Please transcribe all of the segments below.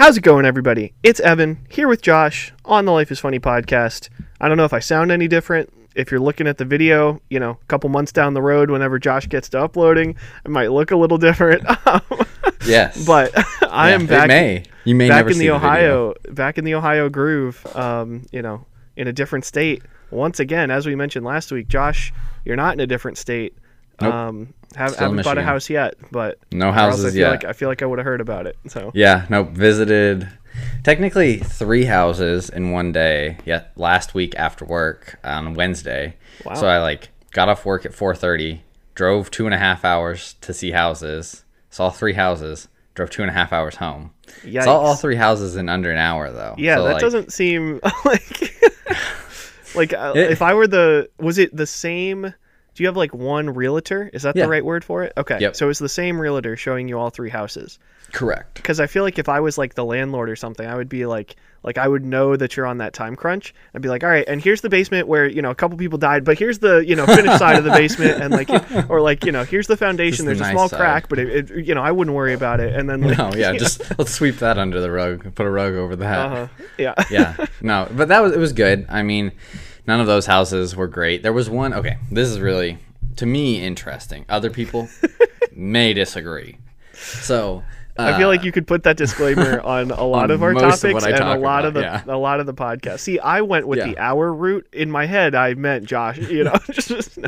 How's it going, everybody? It's Evan here with Josh on the Life Is Funny podcast. I don't know if I sound any different. If you're looking at the video, you know, a couple months down the road, whenever Josh gets to uploading, it might look a little different. Yes, but I am back. Back in the Ohio groove. You know, in a different state once again. As we mentioned last week, Josh, you're not in a different state. Nope. Haven't bought a house yet, but no houses yet. I feel like I would have heard about it. So yeah, nope. Visited technically 3 houses in one day. Yeah, last week after work on Wednesday. Wow. So I got off work at 4:30, drove 2.5 hours to see houses, saw 3 houses, drove 2.5 hours home. Yikes. Saw all 3 houses in under an hour though. Yeah, so, that doesn't seem like if I were was it the same? Do you have one realtor? Is that the right word for it? Okay. Yep. So it's the same realtor showing you all 3 houses. Correct. Because I feel like if I was the landlord or something, I would be like I would know that you're on that time crunch. I'd be like, all right, and here's the basement where, a couple people died, but here's the, finished side of the basement. And here's the foundation. There's a small crack, but it, I wouldn't worry about it. And then let's sweep that under the rug, put a rug over the hat. Uh-huh. Yeah. Yeah. No, but it was good. I mean, none of those houses were great. There was one. Okay, this is really, to me, interesting. Other people may disagree. So I feel like you could put that disclaimer on a lot of our topics a lot of the podcasts. See, I went with the hour route in my head. I meant Josh. Just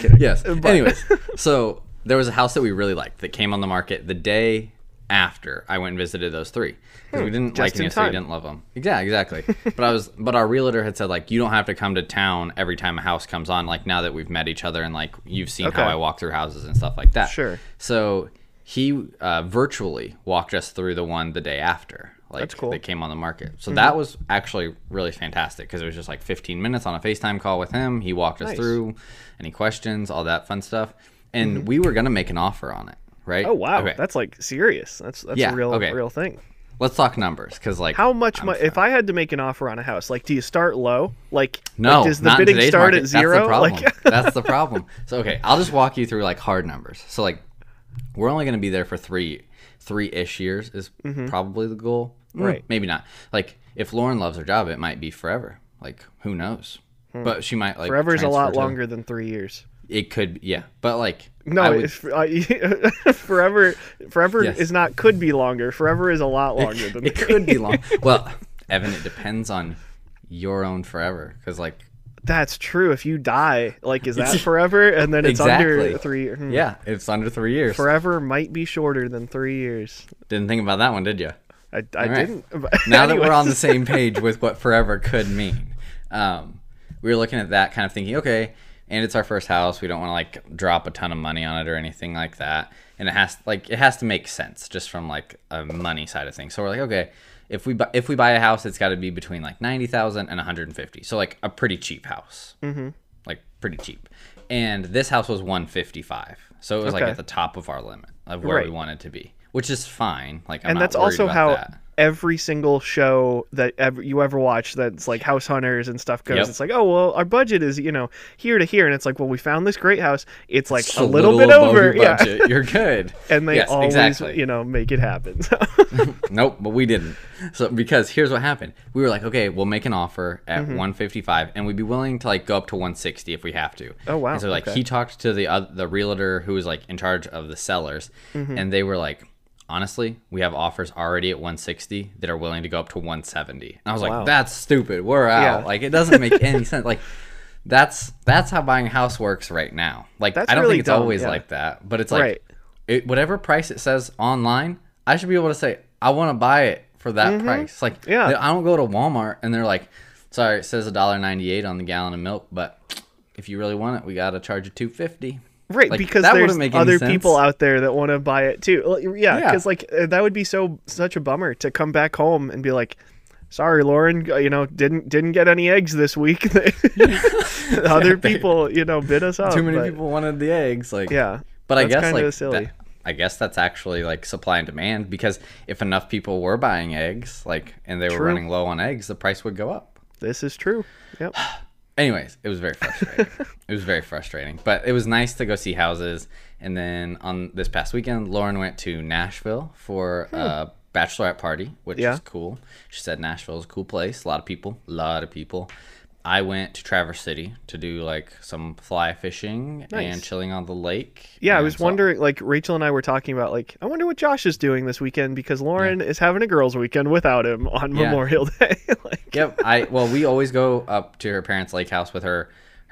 kidding. Yes. But. Anyways, so there was a house that we really liked that came on the market the day after I went and visited those 3 because we didn't like them, so we didn't love them. Yeah, exactly. But our realtor had said you don't have to come to town every time a house comes on. Now that we've met each other and you've seen how I walk through houses and stuff like that. Sure. So he virtually walked us through the one the day after. That's cool. That came on the market. So that was actually really fantastic because it was just 15 minutes on a FaceTime call with him. He walked us through any questions, all that fun stuff, and we were gonna make an offer on it. Right? Oh wow, okay. That's serious. That's a real real thing. Let's talk numbers because how much money? If I had to make an offer on a house, do you start low? No, does the bidding start at zero? That's the problem. So okay, I'll just walk you through hard numbers. So we're only going to be there for three-ish years is probably the goal. Right? Maybe not. If Lauren loves her job, it might be forever. Who knows? But she might forever is a lot longer than 3 years. It could, yeah, but forever is not could be longer. Forever is a lot longer than it could be long. Well, Evan, it depends on your own forever, because that's true. If you die, is that forever? And then it's under 3 years. Yeah, it's under 3 years. Forever might be shorter than 3 years. Didn't think about that one, did you? I didn't. Now that we're on the same page with what forever could mean, we were looking at that kind of thinking, okay. And it's our first house. We don't want to drop a ton of money on it or anything like that. And it has to make sense just from a money side of things. So we're okay, if we buy a house, it's got to be between 90,000 and 150. So a pretty cheap house, pretty cheap. And this house was 155. So it was at the top of our limit of where we wanted to be, which is fine. I'm not worried about that. Every single show that you ever watch that's House Hunters and stuff goes, it's oh, well, our budget is, here to here. And it's well, we found this great house. It's a little bit over. Yeah. You're good. And they always, make it happen. Nope, but we didn't. So because here's what happened. We were okay, we'll make an offer at 155 and we'd be willing to go up to 160 if we have to. Oh, wow. And so he talked to the realtor who was in charge of the sellers and they were honestly, we have offers already at 160 that are willing to go up to 170. And I was wow. That's stupid. We're out. Yeah. It doesn't make any sense. That's how buying a house works right now. I don't think it's always like that, but it's whatever price it says online, I should be able to say, I want to buy it for that price. I don't go to Walmart and they're sorry, it says $1.98 on the gallon of milk, but if you really want it, we got to charge you $2.50. Right, because there's other people out there that want to buy it too. Yeah, because that would be such a bummer to come back home and be sorry, Lauren, didn't get any eggs this week. Other people, bid us up. Too many people wanted the eggs. But I guess silly. I guess that's actually supply and demand, because if enough people were buying eggs, and they were running low on eggs, the price would go up. This is true. Yep. Anyways, it was very frustrating. But it was nice to go see houses. And then on this past weekend, Lauren went to Nashville for bachelorette party, which is cool. She said Nashville is a cool place. A lot of people. I went to Traverse City to do like some fly fishing and chilling on the lake. Yeah, I was wondering, like Rachel and I were talking about, like, I wonder what Josh is doing this weekend because Lauren is having a girls' weekend without him on Memorial Day. We always go up to her parents' lake house with her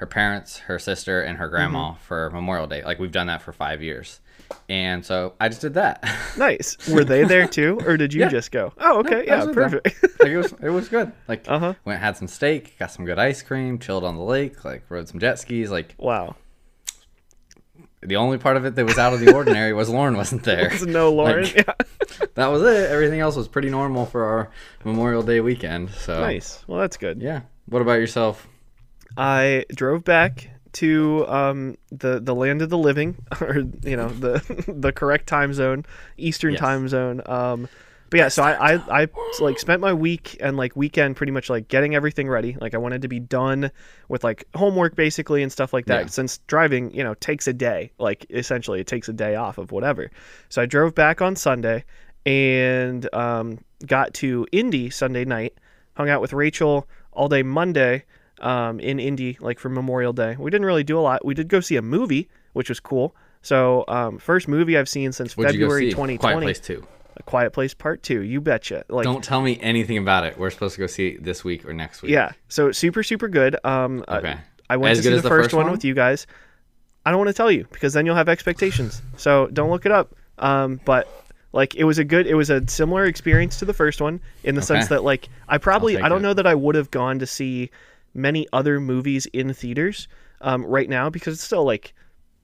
parents, her sister, and her grandma for Memorial Day. Like, we've done that for 5 years. And so I just did that. Nice. Were they there too, or did you just go? Oh, okay. No, yeah, perfect. Like, it was good. Like, went, had some steak, got some good ice cream, chilled on the lake, like rode some jet skis. Like, wow. The only part of it that was out of the ordinary was Lauren wasn't there. No Lauren. Like, that was it. Everything else was pretty normal for our Memorial Day weekend. So nice. Well, that's good. Yeah. What about yourself? I drove back to the land of the living, or you know, the correct time zone, Eastern time zone. But yeah, so I like spent my week and like weekend pretty much like getting everything ready. Like I wanted to be done with like homework basically and stuff like that. Yeah. Since driving, you know, takes a day. Like essentially it takes a day off of whatever. So I drove back on Sunday and got to Indy Sunday night, hung out with Rachel all day Monday. In Indy, like for Memorial Day. We didn't really do a lot. We did go see a movie, which was cool. So first movie I've seen since February 2020. Quiet Place 2. A Quiet Place Part 2. You betcha. Like, don't tell me anything about it. We're supposed to go see it this week or next week. Yeah. So super, super good. Okay. I went to see the first one with you guys. I don't want to tell you because then you'll have expectations. So don't look it up. But like it was a similar experience to the first one in the sense that like I don't know that I would have gone to see many other movies in theaters right now because it's still like,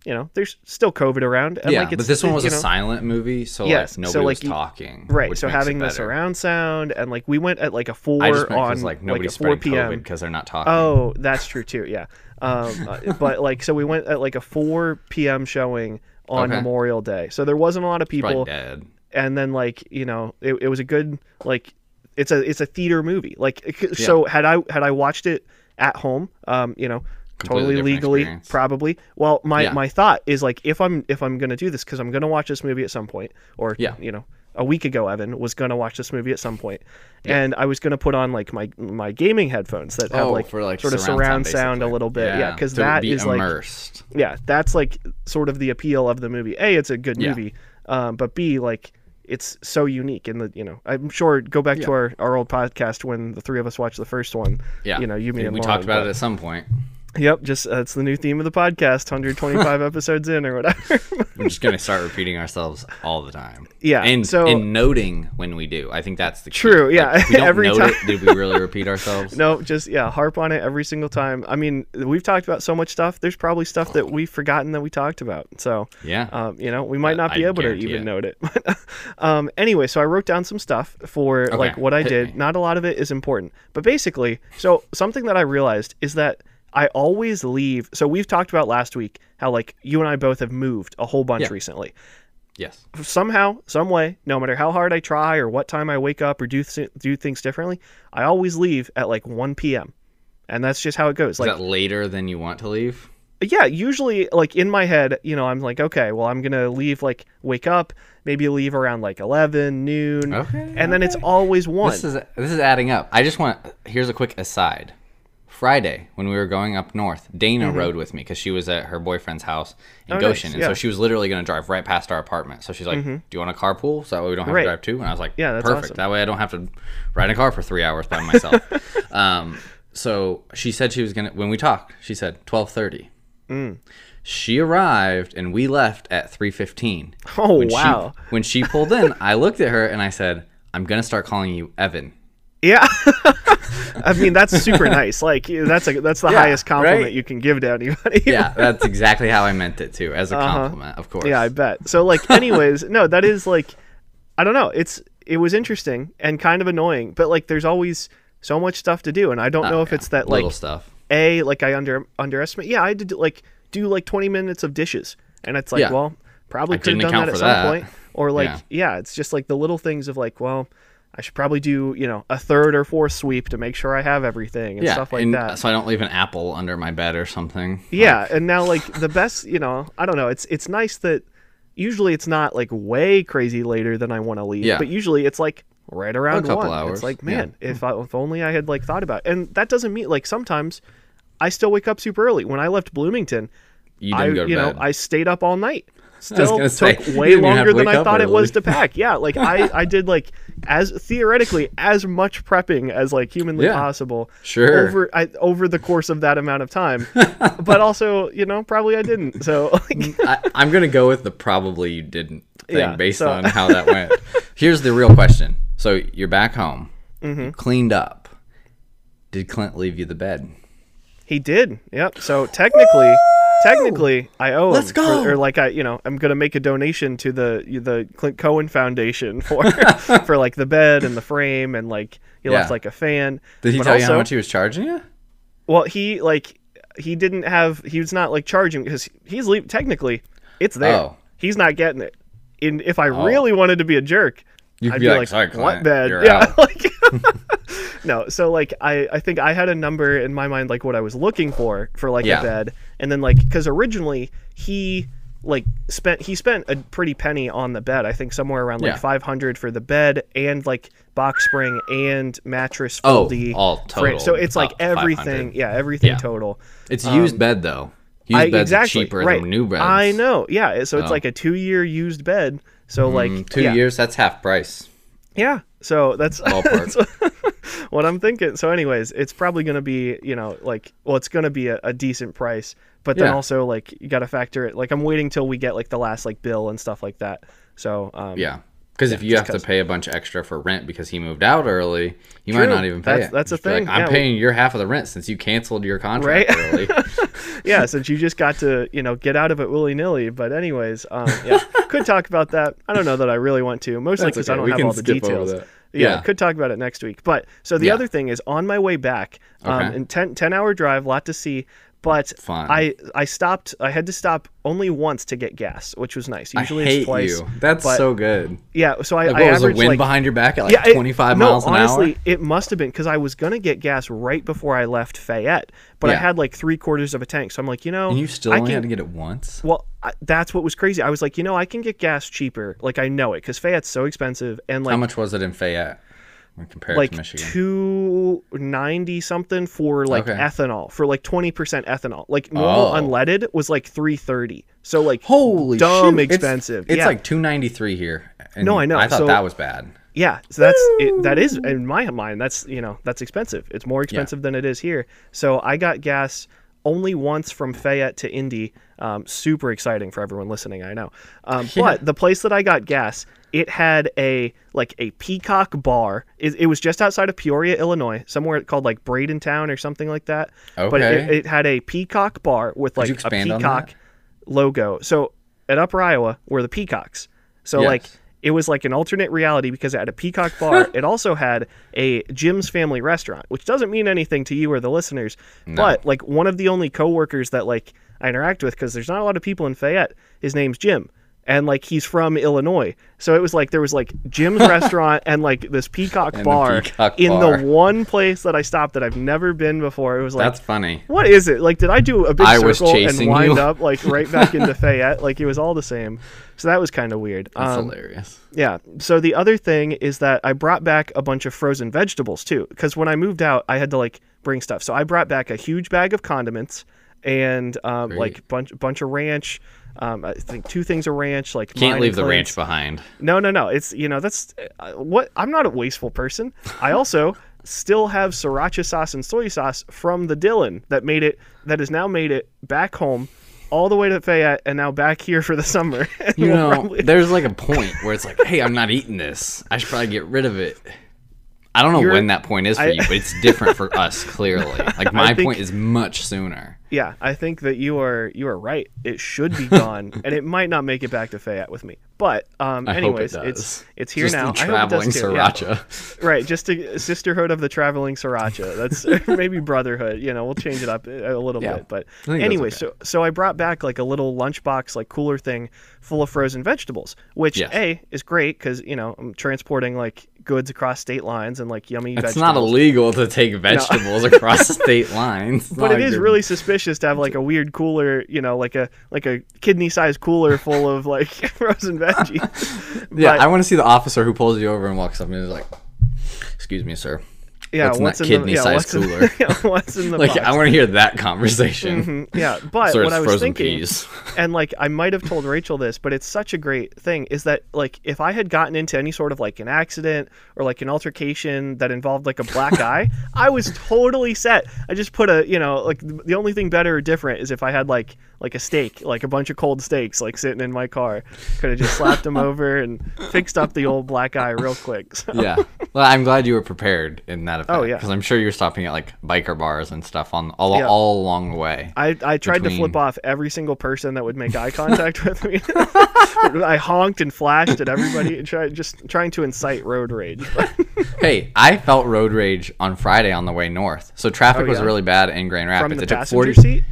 you know, there's still COVID around. And, like, it's, but this one was a silent movie, so like nobody was talking. Right, so having the surround sound and like we went at like a 4 on like a 4 p.m. because they're not talking. Oh, that's true too. Yeah, but like so we went at like a 4 p.m. showing on Memorial Day, so there wasn't a lot of people. Dead. And then like you know it was a good like it's a theater movie like so had I watched it at home, you know, totally legally experience. Probably. Well, my thought is like, if I'm going to do this, cause I'm going to watch this movie at some point or, you know, a week ago, Evan was going to watch this movie at some point, and I was going to put on like my gaming headphones that have like, for, like sort of surround sound a little bit. Yeah. Cause that is immersed. Like, that's like sort of the appeal of the movie. A, it's a good movie. But B, like, it's so unique in the, you know, I'm sure go back to our old podcast when the three of us watched the first one, you know, you and we talked about it at some point. Yep. Just that's the new theme of the podcast, 125 episodes in or whatever. I'm just going to start repeating ourselves all the time. Yeah. And so and noting when we do, I think that's the key. True. Yeah. Like, we don't every note time. It, did we really repeat ourselves? No, just, harp on it every single time. I mean, we've talked about so much stuff. There's probably stuff that we've forgotten that we talked about. So, you know, we might not be able to even note it. Anyway, so I wrote down some stuff for like what I did. Not a lot of it is important, but basically, so something that I realized is that I always leave. So we've talked about last week how like you and I both have moved a whole bunch recently. Yes. Somehow, some way, no matter how hard I try or what time I wake up or do things differently, I always leave at like 1 p.m. And that's just how it goes. Is like that later than you want to leave? Yeah, usually like in my head, you know, I'm like, okay, well, I'm going to leave like wake up, maybe leave around like 11, noon. Okay, and then it's always 1. This is adding up. I just here's a quick aside. Friday, when we were going up north, Dana rode with me because she was at her boyfriend's house in Goshen. Nice. Yeah. And so she was literally going to drive right past our apartment. So she's like, do you want a carpool? So that way we don't have to drive too. And I was like, that's perfect. Awesome. That way I don't have to ride a car for 3 hours by myself. So she said she was going to, when we talked, she said 12:30. Mm. She arrived and we left at 3:15. Oh, wow. When she pulled in, I looked at her and I said, I'm going to start calling you Evan. Yeah. I mean, that's super nice. Like, that's the highest compliment you can give to anybody. Yeah, that's exactly how I meant it, too, as a compliment, of course. Yeah, I bet. So, like, anyways, no, that is, like, I don't know. It was interesting and kind of annoying, but, like, there's always so much stuff to do, and I don't know if it's that, like, little stuff. A, like, I underestimate. Yeah, I had to, like, do, like, 20 minutes of dishes, and it's like, well, probably could have done that at some point. Or, like, it's just, like, the little things of, like, well, I should probably do, you know, a third or fourth sweep to make sure I have everything and stuff like that. So I don't leave an apple under my bed or something. Yeah. Like. And now like the best, you know, I don't know. It's nice that usually it's not like way crazy later than I want to leave, but usually it's like right around a couple hours. It's like, man, if only I had like thought about it. And that doesn't mean like sometimes I still wake up super early. When I left Bloomington, you know, I stayed up all night. Still took way longer than I thought it was to pack. Yeah, like I did like as much prepping as like humanly possible. Sure. Over the course of that amount of time, but also you know probably I didn't. So like, I'm gonna go with the probably you didn't thing based on how that went. Here's the real question. So you're back home, you cleaned up. Did Clint leave you the bed? He did. Yep. So technically. Woo! Technically, I owe him. Let's go. I'm gonna make a donation to the Clint Cohen Foundation for like the bed and the frame and like he left like a fan. Did he tell you how much he was charging you? Well, he was not like charging because he's leaving. Technically, it's there. Oh. He's not getting it. And if I really wanted to be a jerk, I'd be like, sorry, Clint, what bed? You're out. No, so like I think I had a number in my mind like what I was looking for like a bed, and then like because originally he spent a pretty penny on the bed. I think somewhere around like $500 for the bed and like box spring and mattress foldy. All total. So it's like everything. Yeah, everything total. It's used bed though. Used beds are cheaper than new beds. I know. Yeah, so it's like a 2-year used bed. So like 2 years, that's half price. Yeah. So that's what I'm thinking. So anyways, it's probably going to be, you know, like, well, it's going to be a decent price, but then also like you got to factor it. Like I'm waiting till we get like the last like bill and stuff like that. So, because if you have to pay a bunch extra for rent because he movmoved out early, you might not even pay it. That's a thing. Like, I'm paying your half of the rent since you canceled your contract early. Since you just got to, you know, get out of it willy-nilly. But anyways, could talk about that. I don't know that I really want to, mostly because I don't have all the details. Could talk about it next week. But so the other thing is on my way back, in 10-hour drive, lot to see. But I had to stop only once to get gas, which was nice. Usually it's twice. You. That's so good. Yeah. So I was averaged a wind behind your back at 25 miles an hour? Honestly, it must have been because I was going to get gas right before I left Fayette, but I had like 3/4 of a tank. So I'm like, you know. And you still only had to get it once? Well, that's what was crazy. I was like, you know, I can get gas cheaper. Like I know it because Fayette's so expensive. And like, how much was it in Fayette? Compared to Michigan, $2.90 something for like ethanol, for like 20% ethanol. Like normal unleaded was like $3.30. So like holy dumb shit. Expensive. It's like $2.93 here. And no, I know. I thought that was bad. Yeah, so that is in my mind. That's that's expensive. It's more expensive than it is here. So I got gas only once from Fayette to Indy. Super exciting for everyone listening. I know, but the place that I got gas. It had a peacock bar. It was just outside of Peoria, Illinois, somewhere called like Bradentown or something like that. Okay. But it had a peacock bar with like a peacock logo. So at Upper Iowa were the peacocks. So like it was like an alternate reality because it had a peacock bar. It also had a Jim's family restaurant, which doesn't mean anything to you or the listeners. No. But like one of the only coworkers that like I interact with because there's not a lot of people in Fayette. His name's Jim. And like he's from Illinois, so it was like there was like Jim's restaurant and like this peacock bar in the one place that I stopped that I've never been before. It was like that's funny. What is it like? Did I do a big circle and wind up like right back into Fayette? Like it was all the same. So that was kind of weird. That's hilarious. Yeah. So the other thing is that I brought back a bunch of frozen vegetables too, because when I moved out, I had to like bring stuff. So I brought back a huge bag of condiments and like bunch of ranch. I think 2 things of ranch. Like can't leave the ranch behind. No. It's that's what I'm not a wasteful person. I also still have sriracha sauce and soy sauce from the Dylan that has now made it back home, all the way to Fayette and now back here for the summer. There's like a point where it's like, hey, I'm not eating this. I should probably get rid of it. I don't know when that point is for you, but it's different for us, clearly. Like, my point is much sooner. Yeah, I think that you are right. It should be gone, and it might not make it back to Fayette with me. But, anyways, it's here just now. The traveling sriracha. Yeah. Right, just a sisterhood of the traveling sriracha. That's maybe brotherhood. We'll change it up a little bit. But anyway, so I brought back, like, a little lunchbox, like, cooler thing full of frozen vegetables, which, A, is great because, I'm transporting, like, goods across state lines and like yummy vegetables. It's not illegal to take vegetables across state lines. But it is really suspicious to have like a weird cooler, you know, like a kidney-sized cooler full of like frozen veggies. Yeah, I want to see the officer who pulls you over and walks up and is like, "Excuse me, sir." Yeah, what's in the kidney-sized cooler? Yeah, what's in the like? Box? I want to hear that conversation. Mm-hmm. Yeah, but so what I was thinking, peas. And like I might have told Rachel this, but it's such a great thing is that like if I had gotten into any sort of like an accident or like an altercation that involved like a black eye, I was totally set. I just put a like the only thing better or different is if I had like a steak, like a bunch of cold steaks, like sitting in my car, could have just slapped them over and fixed up the old black eye real quick. So. Yeah, well, I'm glad you were prepared in that. Oh yeah, because I'm sure you're stopping at like biker bars and stuff on all along the way. I tried to flip off every single person that would make eye contact with me. I honked and flashed at everybody, and trying to incite road rage. Hey, I felt road rage on Friday on the way north. So traffic was really bad in Grand Rapids. From the passenger seat?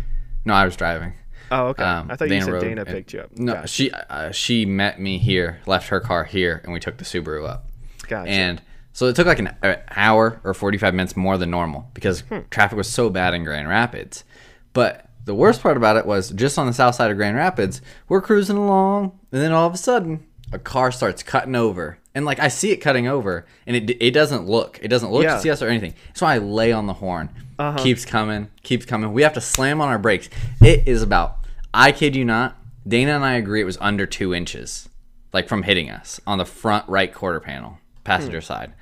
No, I was driving. Oh, okay. I thought you said Dana picked you up. No, gotcha. She met me here, left her car here, and we took the Subaru up. Gotcha. And so it took like an hour or 45 minutes more than normal because traffic was so bad in Grand Rapids. But the worst part about it was just on the south side of Grand Rapids, we're cruising along, and then all of a sudden, a car starts cutting over. And like I see it cutting over, and it doesn't look. It doesn't look to see us or anything. So I lay on the horn. Uh-huh. Keeps coming, keeps coming. We have to slam on our brakes. It is about, I kid you not, Dana and I agree it was under 2 inches, like from hitting us on the front right quarter panel, passenger side.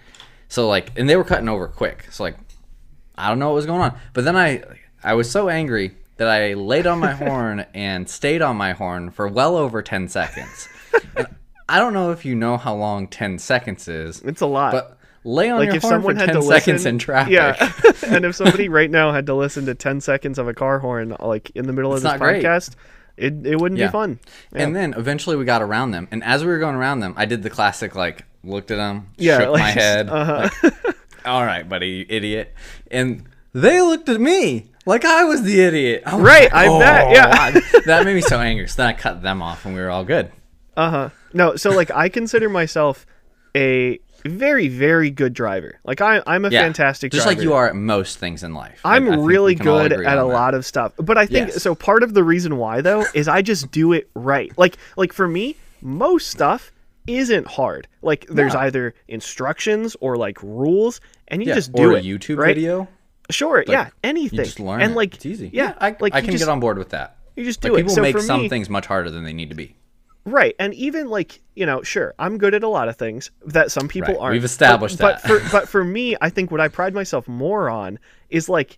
So like, and they were cutting over quick. So like, I don't know what was going on. But then I was so angry that I laid on my horn and stayed on my horn for well over 10 seconds. And I don't know if you know how long 10 seconds is. It's a lot. But lay on like your if horn someone for had 10 to seconds listen, in traffic. Yeah. And if somebody right now had to listen to 10 seconds of a car horn like in the middle of this podcast, it wouldn't be fun. Yeah. And then eventually we got around them. And as we were going around them, I did the classic like, looked at them, shook my head. Like, all right, buddy, you idiot. And they looked at me like I was the idiot. I was right, like, I bet. Yeah, that made me so angry. So then I cut them off, and we were all good. No, so like I consider myself a very, very good driver. Like I'm a fantastic driver. Just like you are at most things in life. I'm like, really good at a lot of stuff. But I think so. Part of the reason why though is I just do it right. Like for me, most stuff isn't hard. Like there's either instructions or like rules, and you just do it. Or a YouTube video. Sure, like, anything. You just learn. And like it's easy. Yeah, I can get on board with that. You just do it. People make some things much harder than they need to be. Right, and even like sure, I'm good at a lot of things that some people aren't. We've established that. But for me, I think what I pride myself more on is like.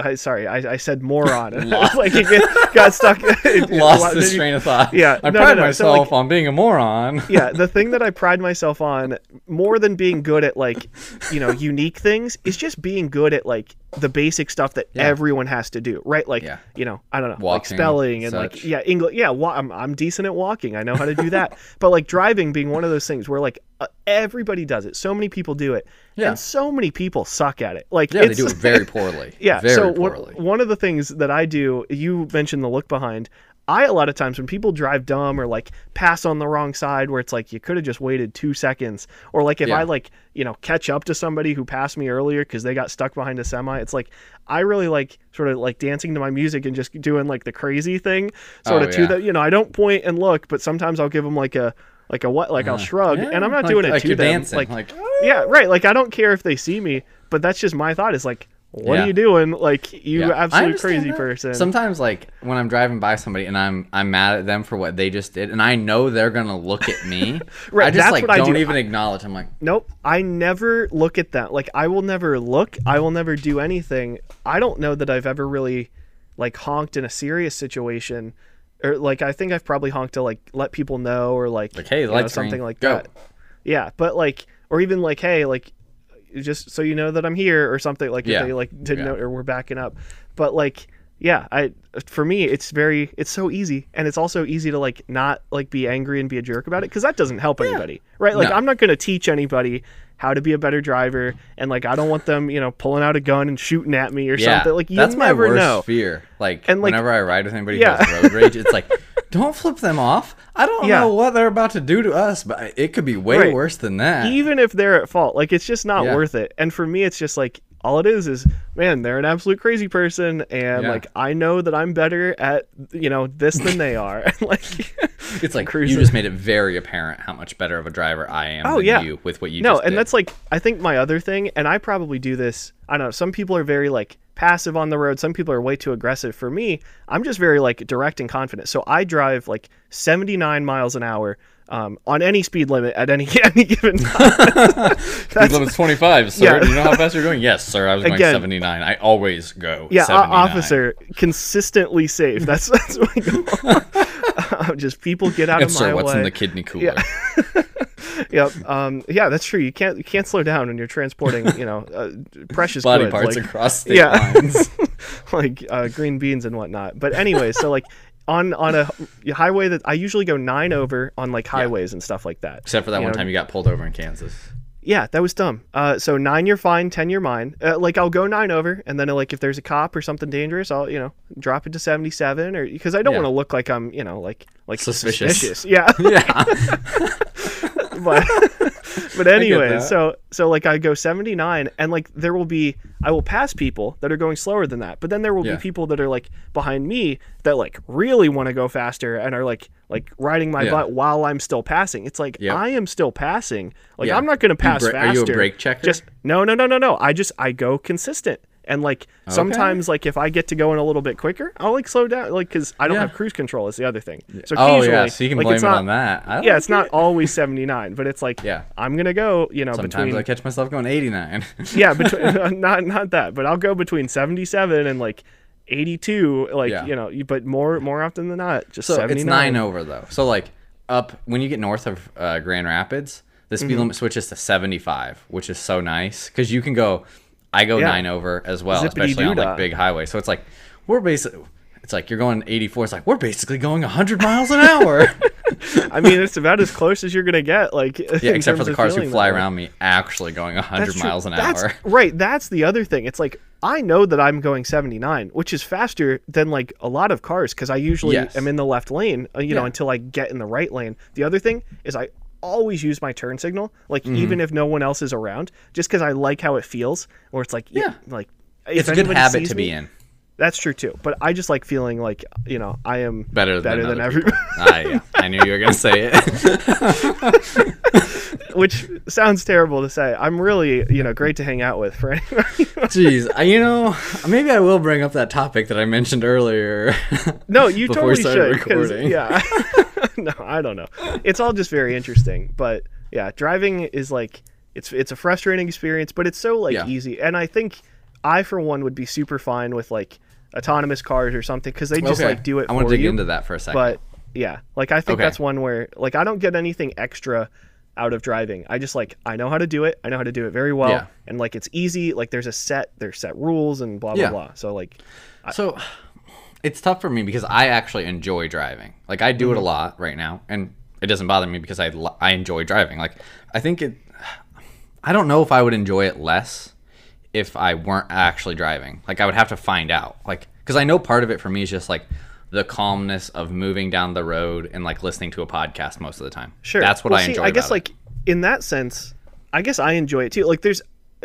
I said moron. And I was like, it got stuck. Lost this train of thought. Yeah, I pride myself on being a moron. Yeah, the thing that I pride myself on more than being good at like, unique things is just being good at like the basic stuff that everyone has to do, right? Like, I don't know, walking, like spelling and such. Like, English. Yeah, I'm decent at walking. I know how to do that. But like driving being one of those things where like everybody does it. So many people do it. Yeah. And so many people suck at it. Like they do it very poorly. Yeah. Very poorly. One of the things that I do, you mentioned the look behind. I, a lot of times when people drive dumb or like pass on the wrong side where it's like, you could have just waited 2 seconds or like, if I like, catch up to somebody who passed me earlier cause they got stuck behind a semi, it's like, I really like sort of like dancing to my music and just doing like the crazy thing sort of to that, I don't point and look, but sometimes I'll give them like a what, like I'll shrug and I'm not doing it like to you're them. Dancing. Like yeah, right. Like I don't care if they see me, but that's just my thought is like, what are you doing? Like you absolute crazy person. Sometimes like when I'm driving by somebody and I'm mad at them for what they just did and I know they're going to look at me. Right. I just don't even acknowledge. I'm like, nope. I never look at that. Like I will never look. I will never do anything. I don't know that I've ever really like honked in a serious situation or like, I think I've probably honked to like, let people know or like hey, something like that. Yeah. But like, or even like, hey, like, just so you know that I'm here or something like if they like didn't know or we're backing up. But like, yeah, for me, it's so easy. And it's also easy to like, not like be angry and be a jerk about it. Cause that doesn't help anybody. Right. Like I'm not going to teach anybody how to be a better driver. And like, I don't want them, pulling out a gun and shooting at me or something. Like you that's never my worst know. Fear. Like, and, like whenever I ride with anybody who has road rage, it's like, Don't flip them off. I don't know what they're about to do to us, but it could be way worse than that. Even if they're at fault, like, it's just not worth it. And for me, it's just like, all it is, man, they're an absolute crazy person. And like, I know that I'm better at, you know, this than they are. Like, it's like, you just made it very apparent how much better of a driver I am than you with what you just did. No, and that's like, I think my other thing, and I probably do this, I don't know, some people are very like, passive on the road, some people are way too aggressive. For me, I'm just very like direct and confident, so I drive like 79 miles an hour on any speed limit at any given time. Speed limit's 25, sir. Do you know how fast you're going? Yes, sir. I was going 79. I always go 79. Officer, consistently safe. That's my goal. Just people get out of my way. What's in the kidney cooler? Yeah. That's true. You can't slow down when you're transporting, you know, precious body goods, parts like, across state lines, like green beans and whatnot. But anyway, so like on a highway that I usually go 9 over on, like highways and stuff like that. Except for that one time you got pulled over in Kansas. Yeah, that was dumb. So 9 you're fine, 10 you're mine. Like, I'll go 9 over, and then like if there's a cop or something dangerous, I'll, you know, drop it to 77, or because I don't want to look like I'm, you know, like suspicious. Yeah. Yeah. But anyway, so like I go 79, and like I will pass people that are going slower than that, but then there will be people that are like behind me that like really want to go faster and are like riding my butt while I'm still passing. It's like, I am still passing. Like, I'm not going to pass faster. Are you a brake checker? Just no. I go consistent. And like sometimes, like if I get to going a little bit quicker, I'll like slow down, like because I don't have cruise control is the other thing. So so you can like, blame it on that. It's not always 79, but it's like I'm gonna go. You know, sometimes I catch myself going 89. Not that, but I'll go between 77 and like 82, like you know, but more often than not, just so 79. It's 9 over though. So like up when you get north of Grand Rapids, the speed limit switches to 75, which is so nice because you can go. I go 9 over as well, especially on like big highways. So it's like it's like you're going 84. It's like we're basically going 100 miles an hour. I mean, it's about as close as you're gonna get. Like except for the cars who fly around me actually going 100 miles an hour. Right. That's the other thing. It's like I know that I'm going 79, which is faster than like a lot of cars because I usually am in the left lane. You know, until I get in the right lane. The other thing is I always use my turn signal, like even if no one else is around, just because I like how it feels. Or it's like like it's a good habit to be in. That's true too, but I just like feeling like, you know, I am better than everybody. I knew you were gonna say it. Which sounds terrible to say. I'm really, you know, great to hang out with for anybody. Jeez, you know, maybe I will bring up that topic that I mentioned earlier. No, you totally should. Recording. Yeah. No, I don't know. It's all just very interesting. But yeah, driving is like, it's a frustrating experience, but it's so like easy. And I think I, for one, would be super fine with like autonomous cars or something because they just like do it for you. I want to dig into that for a second. But yeah, like I think that's one where like I don't get anything extra out of driving. I just like, I know how to do it. I know how to do it very well. Yeah. And like, it's easy. Like there's set rules and blah, blah, blah. So like, it's tough for me because I actually enjoy driving. Like I do it a lot right now, and it doesn't bother me because I enjoy driving. Like I think I don't know if I would enjoy it less if I weren't actually driving. Like I would have to find out. Like because I know part of it for me is just like the calmness of moving down the road and like listening to a podcast most of the time. Sure, that's what I enjoy. I guess like in that sense, I guess I enjoy it too. Like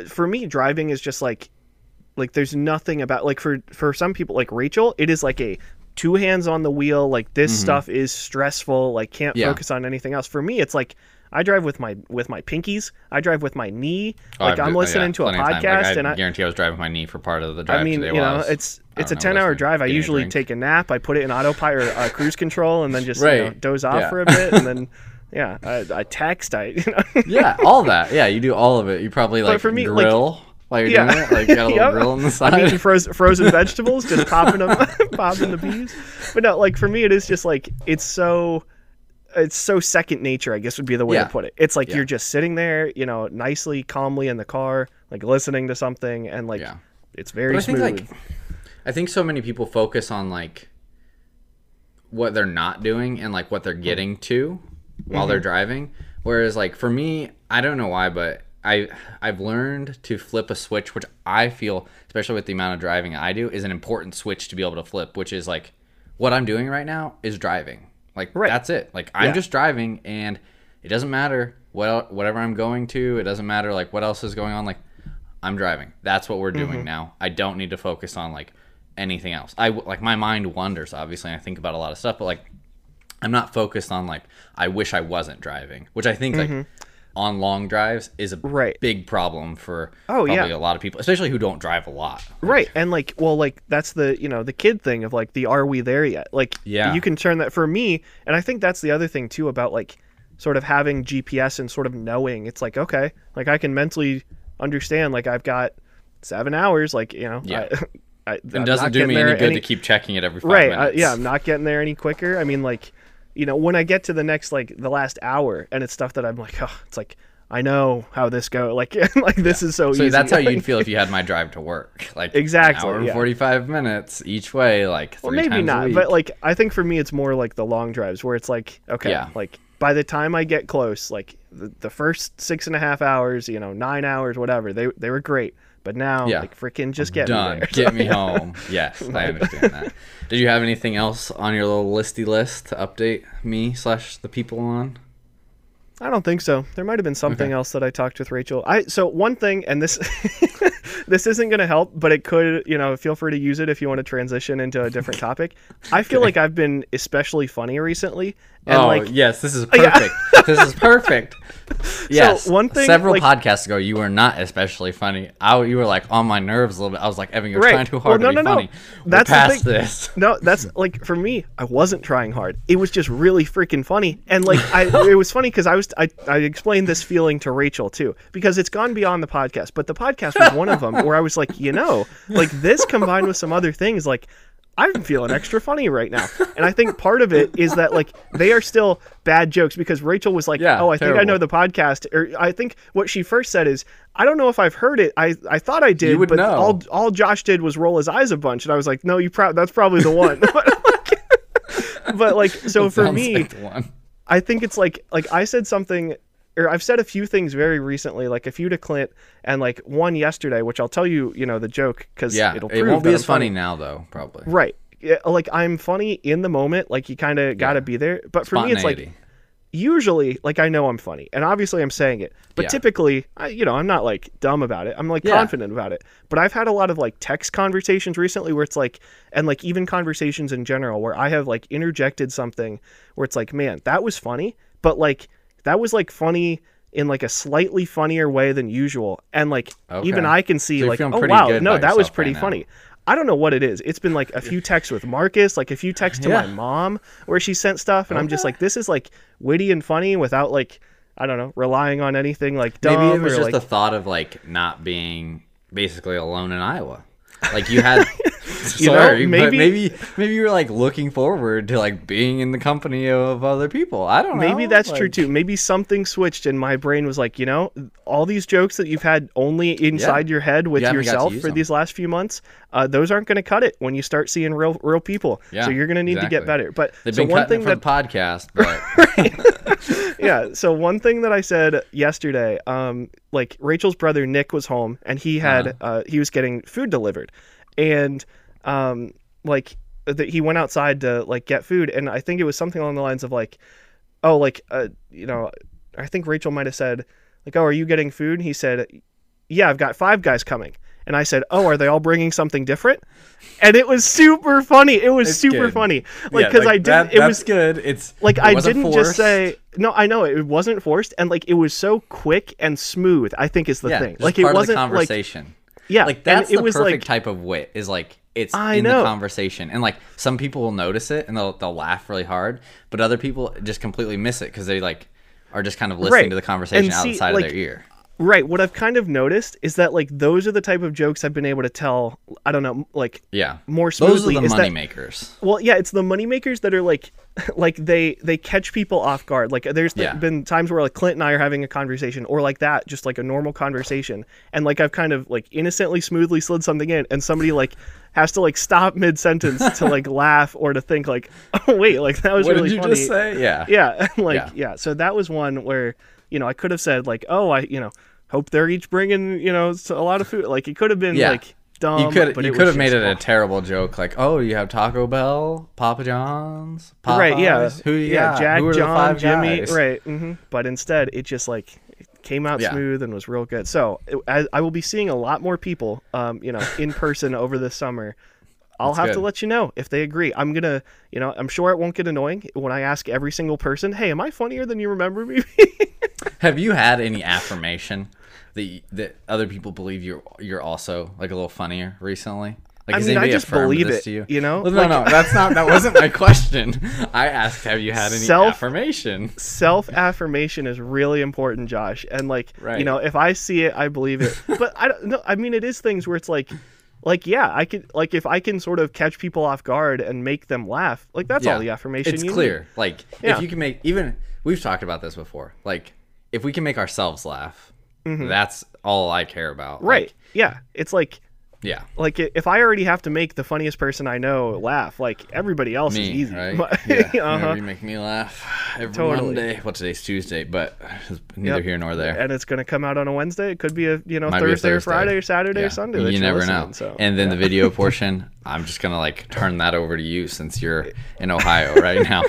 for me, driving is just like. Like there's nothing about like for some people like Rachel, it is like a two hands on the wheel. Like this stuff is stressful. Like can't focus on anything else. For me, it's like I drive with my pinkies. I drive with my knee. Like I'm listening to a podcast. Like, I guarantee I was driving with my knee for part of the drive. I mean, today, you know, it's a 10-hour drive. I usually take a nap. I put it in autopilot or cruise control, and then just you know, doze off for a bit, and then. Yeah, I text. You know. Yeah, all that. Yeah, you do all of it. You probably like for me, grill. Like, while you're doing it, like got a little grill on the side. I'm eating frozen vegetables, just popping them, popping the bees. But no, like for me, it is just like it's so second nature. I guess would be the way to put it. It's like you're just sitting there, you know, nicely, calmly in the car, like listening to something, and like it's very smooth. I think so many people focus on like what they're not doing and like what they're getting to while they're driving. Whereas like for me, I don't know why, but. I've learned to flip a switch, which I feel, especially with the amount of driving I do, is an important switch to be able to flip, which is like what I'm doing right now is driving. Like, right. That's it. Like, I'm just driving, and it doesn't matter whatever I'm going to. It doesn't matter, like, what else is going on. Like, I'm driving. That's what we're doing now. I don't need to focus on, like, anything else. Like, my mind wanders, obviously, and I think about a lot of stuff. But, like, I'm not focused on, like, I wish I wasn't driving, which I think, like, on long drives is a big problem for probably a lot of people, especially who don't drive a lot. Right. And like, well, like that's the, you know, the kid thing of like the, are we there yet? Like you can turn that for me. And I think that's the other thing too, about like sort of having GPS and sort of knowing it's like, okay, like I can mentally understand, like I've got 7 hours, like, you know, it doesn't do me any good to keep checking it every 5 minutes. Right. I'm not getting there any quicker. I mean, like, you know, when I get to the next, like the last hour, and it's stuff that I'm like, oh, it's like, I know how this goes. Like, like this is so easy. So that's how you'd feel if you had my drive to work. Like exactly, an hour and 45 minutes each way, like three times a week. Well, maybe not, but like, I think for me, it's more like the long drives where it's like, okay, like by the time I get close, like the first 6.5 hours, you know, 9 hours, whatever, they were great. But now, like, freaking just get me there. Get me home. Yes, I understand that. Did you have anything else on your little listy list to update me / the people on? I don't think so. There might have been something else that I talked with Rachel. So one thing, and this this isn't going to help, but it could, you know, feel free to use it if you want to transition into a different topic. I feel like I've been especially funny recently. And yes, this is perfect. This is perfect. Yes. So one thing, several podcasts ago, you were not especially funny. You were like on my nerves a little bit. I was like, Evan, you're trying too hard to be funny. We're that's past this. No, that's like for me, I wasn't trying hard. It was just really freaking funny. And like it was funny because I explained this feeling to Rachel too, because it's gone beyond the podcast, but the podcast was one of them where I was like, you know, like this combined with some other things, like I'm feeling extra funny right now. And I think part of it is that like they are still bad jokes because Rachel was like, I terrible. Think I know the podcast. Or I think what she first said is, I don't know if I've heard it. I thought I did, but know. all Josh did was roll his eyes a bunch. And I was like, no, that's probably the one. But like, so that for me, I think it's like I said something, or I've said a few things very recently, like a few to Clint and like one yesterday, which I'll tell you, you know, the joke because it'll prove it won't be as funny now though, probably. Right. Like I'm funny in the moment. Like you kind of got to be there. But for me, it's like usually like I know I'm funny and obviously I'm saying it, but typically, you know, I'm not like dumb about it. I'm like confident about it. But I've had a lot of like text conversations recently where it's like, and like even conversations in general where I have like interjected something where it's like, man, that was funny. But like, that was like funny in like a slightly funnier way than usual. And like, even I can see like, oh wow, no, that was pretty funny. I don't know what it is. It's been like a few texts with Marcus, like a few texts to my mom where she sent stuff. And I'm just like, this is like witty and funny without like, I don't know, relying on anything like dumb. Maybe it was just like the thought of like not being basically alone in Iowa. Like you had, you know, maybe you were like looking forward to like being in the company of other people. I don't know. Maybe that's like true too. Maybe something switched and my brain was like, you know, all these jokes that you've had only inside your head with yourself for these last few months, those aren't going to cut it when you start seeing real people. Yeah, so you're going to need to get better. But they've been cutting it for the podcast, but So one thing that I said yesterday, like Rachel's brother Nick was home and he had he was getting food delivered. And like he went outside to like get food, and I think it was something along the lines of like, oh, like you know, I think Rachel might have said like, oh, are you getting food? And he said, yeah, I've got 5 guys coming. And I said, oh, are they all bringing something different? And it was super funny. It was super funny. Like, because I didn't, it was good. It's like, I didn't just say, no, I know it wasn't forced. And like, it was so quick and smooth, I think is the thing. Like, it wasn't conversation. Yeah. Like, that's the perfect type of wit is like, it's in the conversation. And like, some people will notice it and they'll laugh really hard, but other people just completely miss it because they like are just kind of listening to the conversation outside of their ear. Right. What I've kind of noticed is that like those are the type of jokes I've been able to tell. I don't know, like more smoothly. Those are the money makers. Well, yeah, it's the money makers that are like they catch people off guard. Like there's been times where like Clint and I are having a conversation or like that, just like a normal conversation, and like I've kind of like innocently, smoothly slid something in, and somebody like has to like stop mid sentence to like laugh or to think like, oh wait, like that was what really did you funny. Just say? Yeah, like So that was one where, you know, I could have said like, oh, I, you know, hope they're each bringing, you know, a lot of food. Like it could have been like dumb. You could have made it a terrible joke, like, oh, you have Taco Bell, Papa John's, Popeyes, right? Yeah, who you got? Jack, who John, Jimmy, guys? Right? Mm-hmm. But instead, it just like it came out smooth and was real good. So I will be seeing a lot more people, in person over the summer. I'll have to let you know if they agree. I'm going to, I'm sure it won't get annoying when I ask every single person, hey, am I funnier than you remember me? Have you had any affirmation that other people believe you're also like a little funnier recently? Like, I mean, I just believe it, to you? Well, no, that wasn't my question. I asked, have you had any affirmation? Self-affirmation is really important, Josh. And if I see it, I believe it. But I don't know. I mean, it is things where it's like, I could, if I can sort of catch people off guard and make them laugh, that's all the affirmation you need. It's clear. If you can make, even, we've talked about this before, if we can make ourselves laugh, mm-hmm. that's all I care about. Right. It's like, yeah. If I already have to make the funniest person I know laugh, everybody else is easy. Right? But, yeah. Uh-huh. You make me laugh every Monday. Well, today's Tuesday, but it's neither here nor there. And it's going to come out on a Wednesday. It could be a Thursday or Friday or Saturday or Sunday. You never know. So. And then the video portion, I'm just going to turn that over to you since you're in Ohio right now.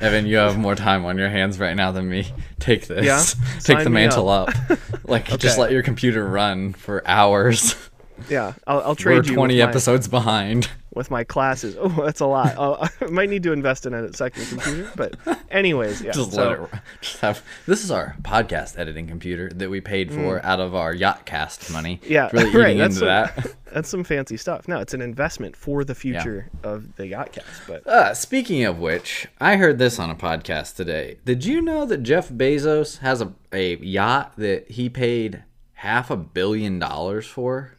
Evan, you have more time on your hands right now than me. Take this. Yeah? Take the mantle up. Just let your computer run for hours. Yeah, I'll trade you. We're 20 episodes behind. With my classes. Oh, that's a lot. I might need to invest in a second computer. But anyways, yeah. This is our podcast editing computer that we paid for out of our Yachtcast money. Yeah, it's really eating into that. That's some fancy stuff. No, it's an investment for the future of the Yachtcast. But speaking of which, I heard this on a podcast today. Did you know that Jeff Bezos has a yacht that he paid $500 million for?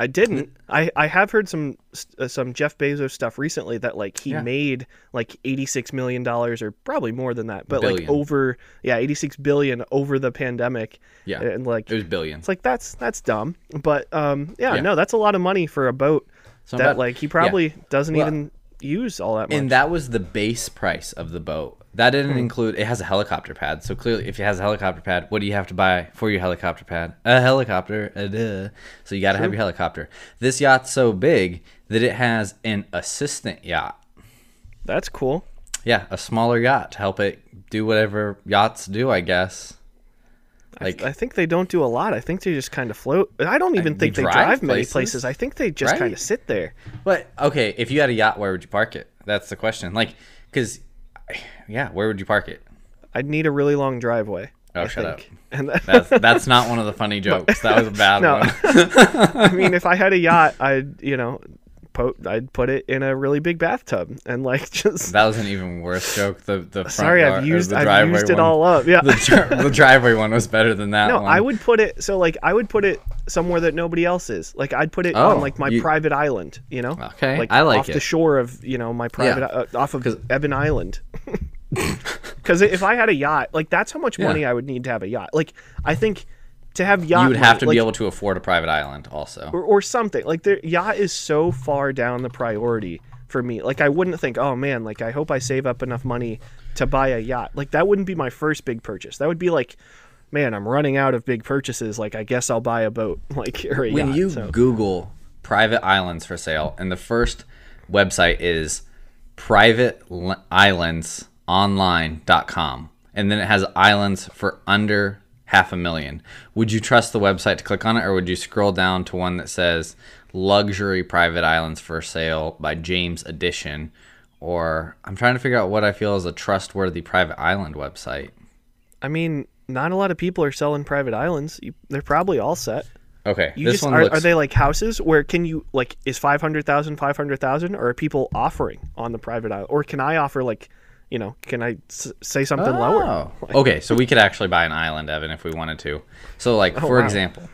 I didn't. I have heard some Jeff Bezos stuff recently that he made $86 million or probably more than that, but billion. Over 86 billion over the pandemic. Yeah, and it was billion. It's that's dumb, but no, that's a lot of money for a boat he probably doesn't even use all that much. And that was the base price of the boat. That didn't include, it has a helicopter pad. So clearly, if it has a helicopter pad, what do you have to buy for your helicopter pad? A helicopter. So you got to have your helicopter. This yacht's so big that it has an assistant yacht. That's cool. Yeah, a smaller yacht to help it do whatever yachts do, I guess. I think they don't do a lot. I think they just kind of float. I don't even think they drive many places. I think they just kind of sit there. But, okay, if you had a yacht, where would you park it? That's the question. Because... yeah, where would you park it? I'd need a really long driveway. Oh, shut up. And that's not one of the funny jokes. That was a bad one. I mean, if I had a yacht, I'd, I'd put it in a really big bathtub and just. That was an even worse joke. I've used it all up. Yeah, the driveway one was better than that. No, I would put it. So I would put it somewhere that nobody else is. I'd put it on my private island. Okay, I off the shore of my private off of Evan Island. Because if I had a yacht, that's how much money I would need to have a yacht. I think. To have yacht, you would have to be able to afford a private island, also, or something. The yacht is so far down the priority for me. I wouldn't think, oh man, I hope I save up enough money to buy a yacht. That wouldn't be my first big purchase. That would be man, I'm running out of big purchases. I guess I'll buy a boat, or a yacht. When you Google private islands for sale, and the first website is privateislandsonline.com, and then it has islands for under $500,000. Would you trust the website to click on it, or would you scroll down to one that says luxury private islands for sale by James Edition? Or I'm trying to figure out what I feel is a trustworthy private island website. I mean, not a lot of people are selling private islands. They're probably all set. Okay. Are they houses where can you is 500,000, 500,000, or are people offering on the private island? Or can I offer can I say something lower? Okay, so we could actually buy an island, Evan, if we wanted to. So, for example,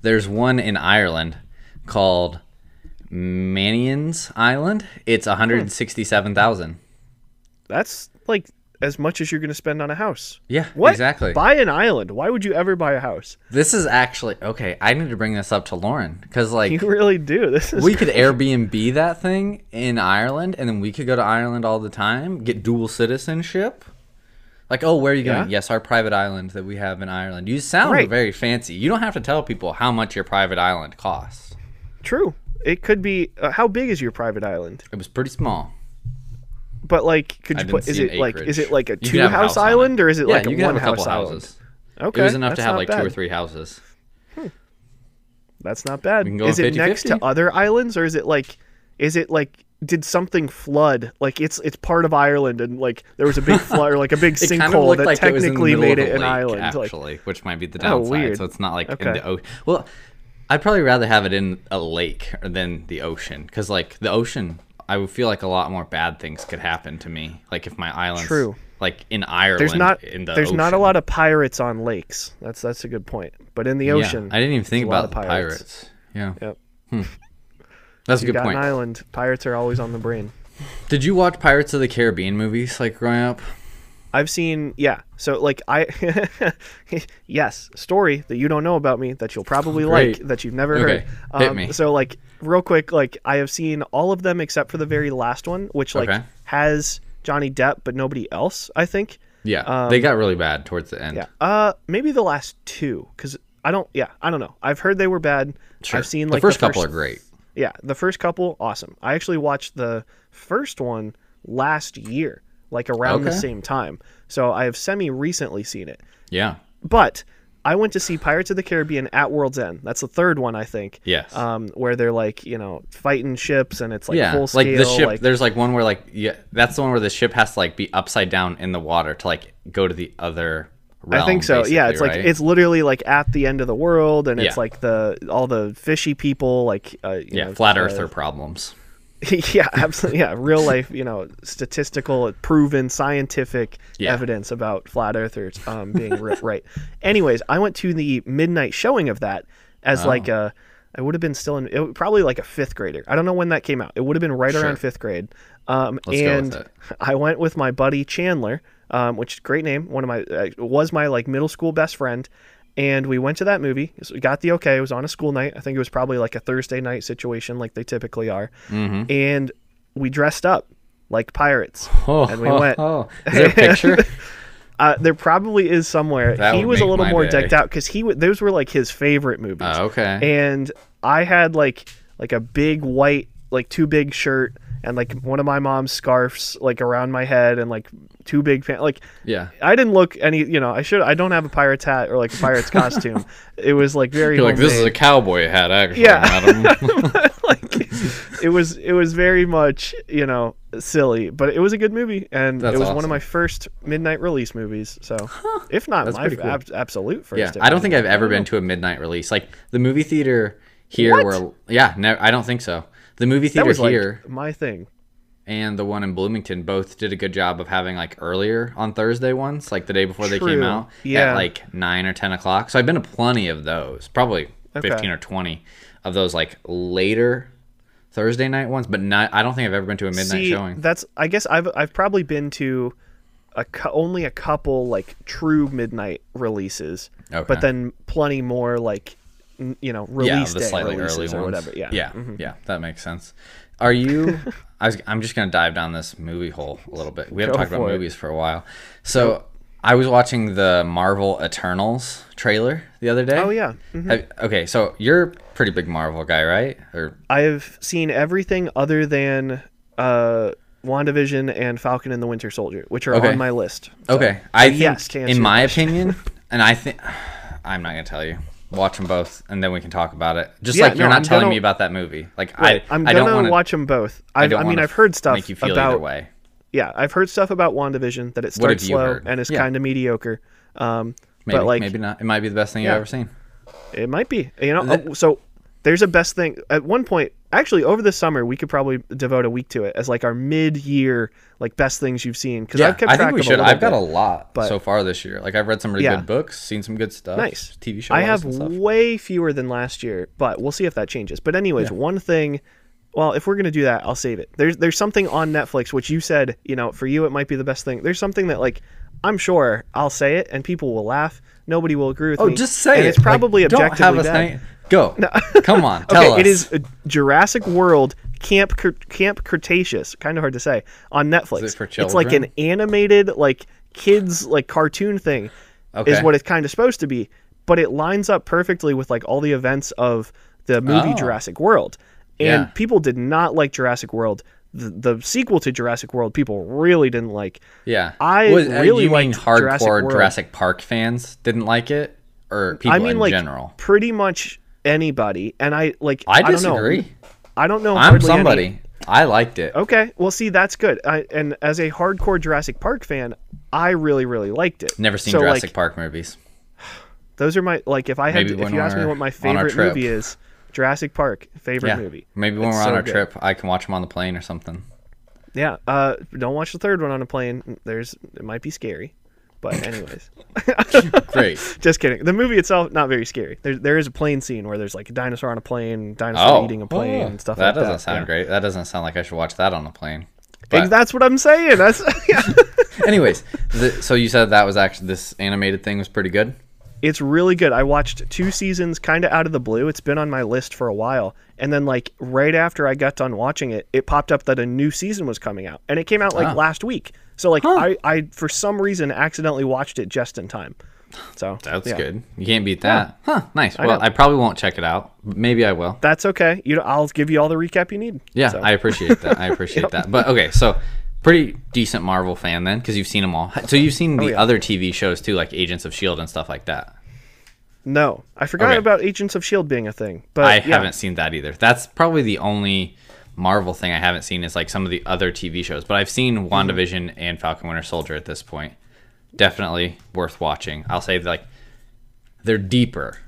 there's one in Ireland called Manion's Island. It's $167,000. That's as much as you're going to spend on a house. Yeah, what? Exactly. Buy an island. Why would you ever buy a house? This is actually okay. I need to bring this up to Lauren because you really do. We could Airbnb that thing in Ireland, and then we could go to Ireland all the time, get dual citizenship. Like, oh, where are you going? Yes, our private island that we have in Ireland. You sound very fancy. You don't have to tell people how much your private island costs. True. It could be. How big is your private island? It was pretty small. But like, could you put? Is it like a two-house island, or is it like a one-house island? Okay, it was enough to have like 2 or 3 houses. Hmm. That's not bad. Is it next to other islands, or is it like? Did something flood? Like it's part of Ireland, and like there was a big flood, or like a big sinkhole that technically made it an island. Actually, which might be the downside. So it's not like in the ocean. Well, I'd probably rather have it in a lake than the ocean, because like the ocean, I would feel like a lot more bad things could happen to me. Like if my island's like in Ireland, there's not a lot of pirates on lakes. That's a good point. But in the ocean, I didn't even think about the pirates. Yeah. Yep. Hmm. That's a good point. An island. Pirates are always on the brain. Did you watch Pirates of the Caribbean movies like growing up? I've seen, So like story that you don't know about me that you'll probably like that you've never heard. Hit me. So like real quick, like I have seen all of them except for the very last one, which like has Johnny Depp but nobody else, I think. Yeah. They got really bad towards the end. Yeah. Maybe the last two, because I don't know. I've heard they were bad. Sure. I've seen like the first couple are great. Yeah, the first couple, awesome. I actually watched the first one last year, like around the same time. So I have semi-recently seen it. Yeah. But I went to see Pirates of the Caribbean at World's End. That's the third one, I think. Yes. Where they're like, you know, fighting ships and it's like full scale. Like the ship, like, there's like one where like, that's the one where the ship has to like be upside down in the water to like go to the other realm, I think so. Yeah, it's like it's literally like at the end of the world, and it's like all the fishy people, like flat earther problems. Yeah, absolutely. Yeah, real life, you know, statistical, proven, scientific evidence about flat earthers being right. Anyways, I went to the midnight showing of that as like a. I would have been still in probably like a fifth grader. I don't know when that came out. It would have been around fifth grade. And I went with my buddy Chandler. Which is a great name. Was my like middle school best friend, and we went to that movie. So we got the okay. It was on a school night. I think it was probably like a Thursday night situation, like they typically are. Mm-hmm. And we dressed up like pirates, and we went. Is there a picture? There probably is somewhere. That he was a little more decked out because those were like his favorite movies. And I had like a big white, like too big shirt. And like one of my mom's scarves, like around my head, and like two big like I didn't look any, you know. I don't have a pirate's hat or like a pirate's costume. It was like very. You're like this is a cowboy hat, actually. Yeah, madam. Like it was very much, you know, silly, but it was a good movie, and it was one of my first midnight release movies. So if not my absolute first, I don't think I've ever been to a midnight release. Like the movie theater here, no, I don't think so. The movie theater here, like my thing, and the one in Bloomington both did a good job of having like earlier on Thursday ones, like the day before they came out, at like 9 or 10 o'clock. So I've been to plenty of those, probably 15 or 20 of those like later Thursday night ones. But I don't think I've ever been to a midnight showing. I guess I've probably been to only a couple like true midnight releases, but then plenty more like. You know, release day slightly early or whatever. Ones. That makes sense. Are you? I'm just gonna dive down this movie hole a little bit. We haven't talked about movies for a while. So I was watching the Marvel Eternals trailer the other day. Oh yeah. Mm-hmm. Okay, so you're a pretty big Marvel guy, right? Or I've seen everything other than WandaVision and Falcon and the Winter Soldier, which are on my list. So. Okay, I think, in my opinion, and I think I'm not gonna tell you. Watch them both, and then we can talk about it. Just telling me about that movie. Like I don't want to watch them both. I've heard stuff make you feel about, either way. Yeah, I've heard stuff about WandaVision that it starts slow and is kind of mediocre. Maybe not. It might be the best thing you've ever seen. It might be. You know, so there's a best thing. At one point, actually, over the summer, we could probably devote a week to it as like our mid-year like best things you've seen. Because I've kept track of a little bit. I've got a lot so far this year. Like I've read some really good books, seen some good stuff. Nice TV shows. I have way fewer than last year, but we'll see if that changes. But anyways, one thing. Well, if we're gonna do that, I'll save it. There's something on Netflix which you said, you know, for you it might be the best thing. There's something that like I'm sure I'll say it and people will laugh. Nobody will agree with me. Oh, just say it. It's probably objectively bad. Go. No. Come on. Tell us. It is Jurassic World Camp Cretaceous. Kind of hard to say. On Netflix. Is it for children? It's like an animated like kids like cartoon thing is what it's kind of supposed to be, but it lines up perfectly with like all the events of the movie Jurassic World. And people did not like Jurassic World. The sequel to Jurassic World, people really didn't like. Yeah, you mean hardcore Jurassic Park fans didn't like it, or people in general? Pretty much anybody. And I disagree. I don't know. I'm somebody. I liked it. Okay, well, see, that's good. And as a hardcore Jurassic Park fan, I really, really liked it. Never seen Jurassic Park movies. Those are my if you ask me what my favorite movie is. Jurassic Park, favorite movie. Maybe when we're on our trip, I can watch them on the plane or something. Yeah, don't watch the third one on a plane. It might be scary, but anyways. Great. Just kidding. The movie itself, not very scary. There is a plane scene where there's like a dinosaur on a plane, dinosaur eating a plane, and stuff like that. That doesn't sound great. That doesn't sound like I should watch that on a plane. But... That's what I'm saying. Anyways, so you said that was actually, this animated thing was pretty good? It's really good. I watched 2 seasons kind of out of the blue. It's been on my list for a while. And then like right after I got done watching it, it popped up that a new season was coming out. And it came out like last week. So like I for some reason accidentally watched it just in time. So that's good. You can't beat that. Yeah. Huh, nice. Well, I probably won't check it out. Maybe I will. That's okay. I'll give you all the recap you need. Yeah, so. I appreciate that. But okay, so pretty decent Marvel fan then, because you've seen them all. So you've seen the other TV shows too, like Agents of S.H.I.E.L.D. and stuff like that. No, I forgot about Agents of S.H.I.E.L.D. being a thing. But I haven't seen that either. That's probably the only Marvel thing I haven't seen is like some of the other TV shows. But I've seen WandaVision and Falcon Winter Soldier at this point. Definitely worth watching. I'll say like they're deeper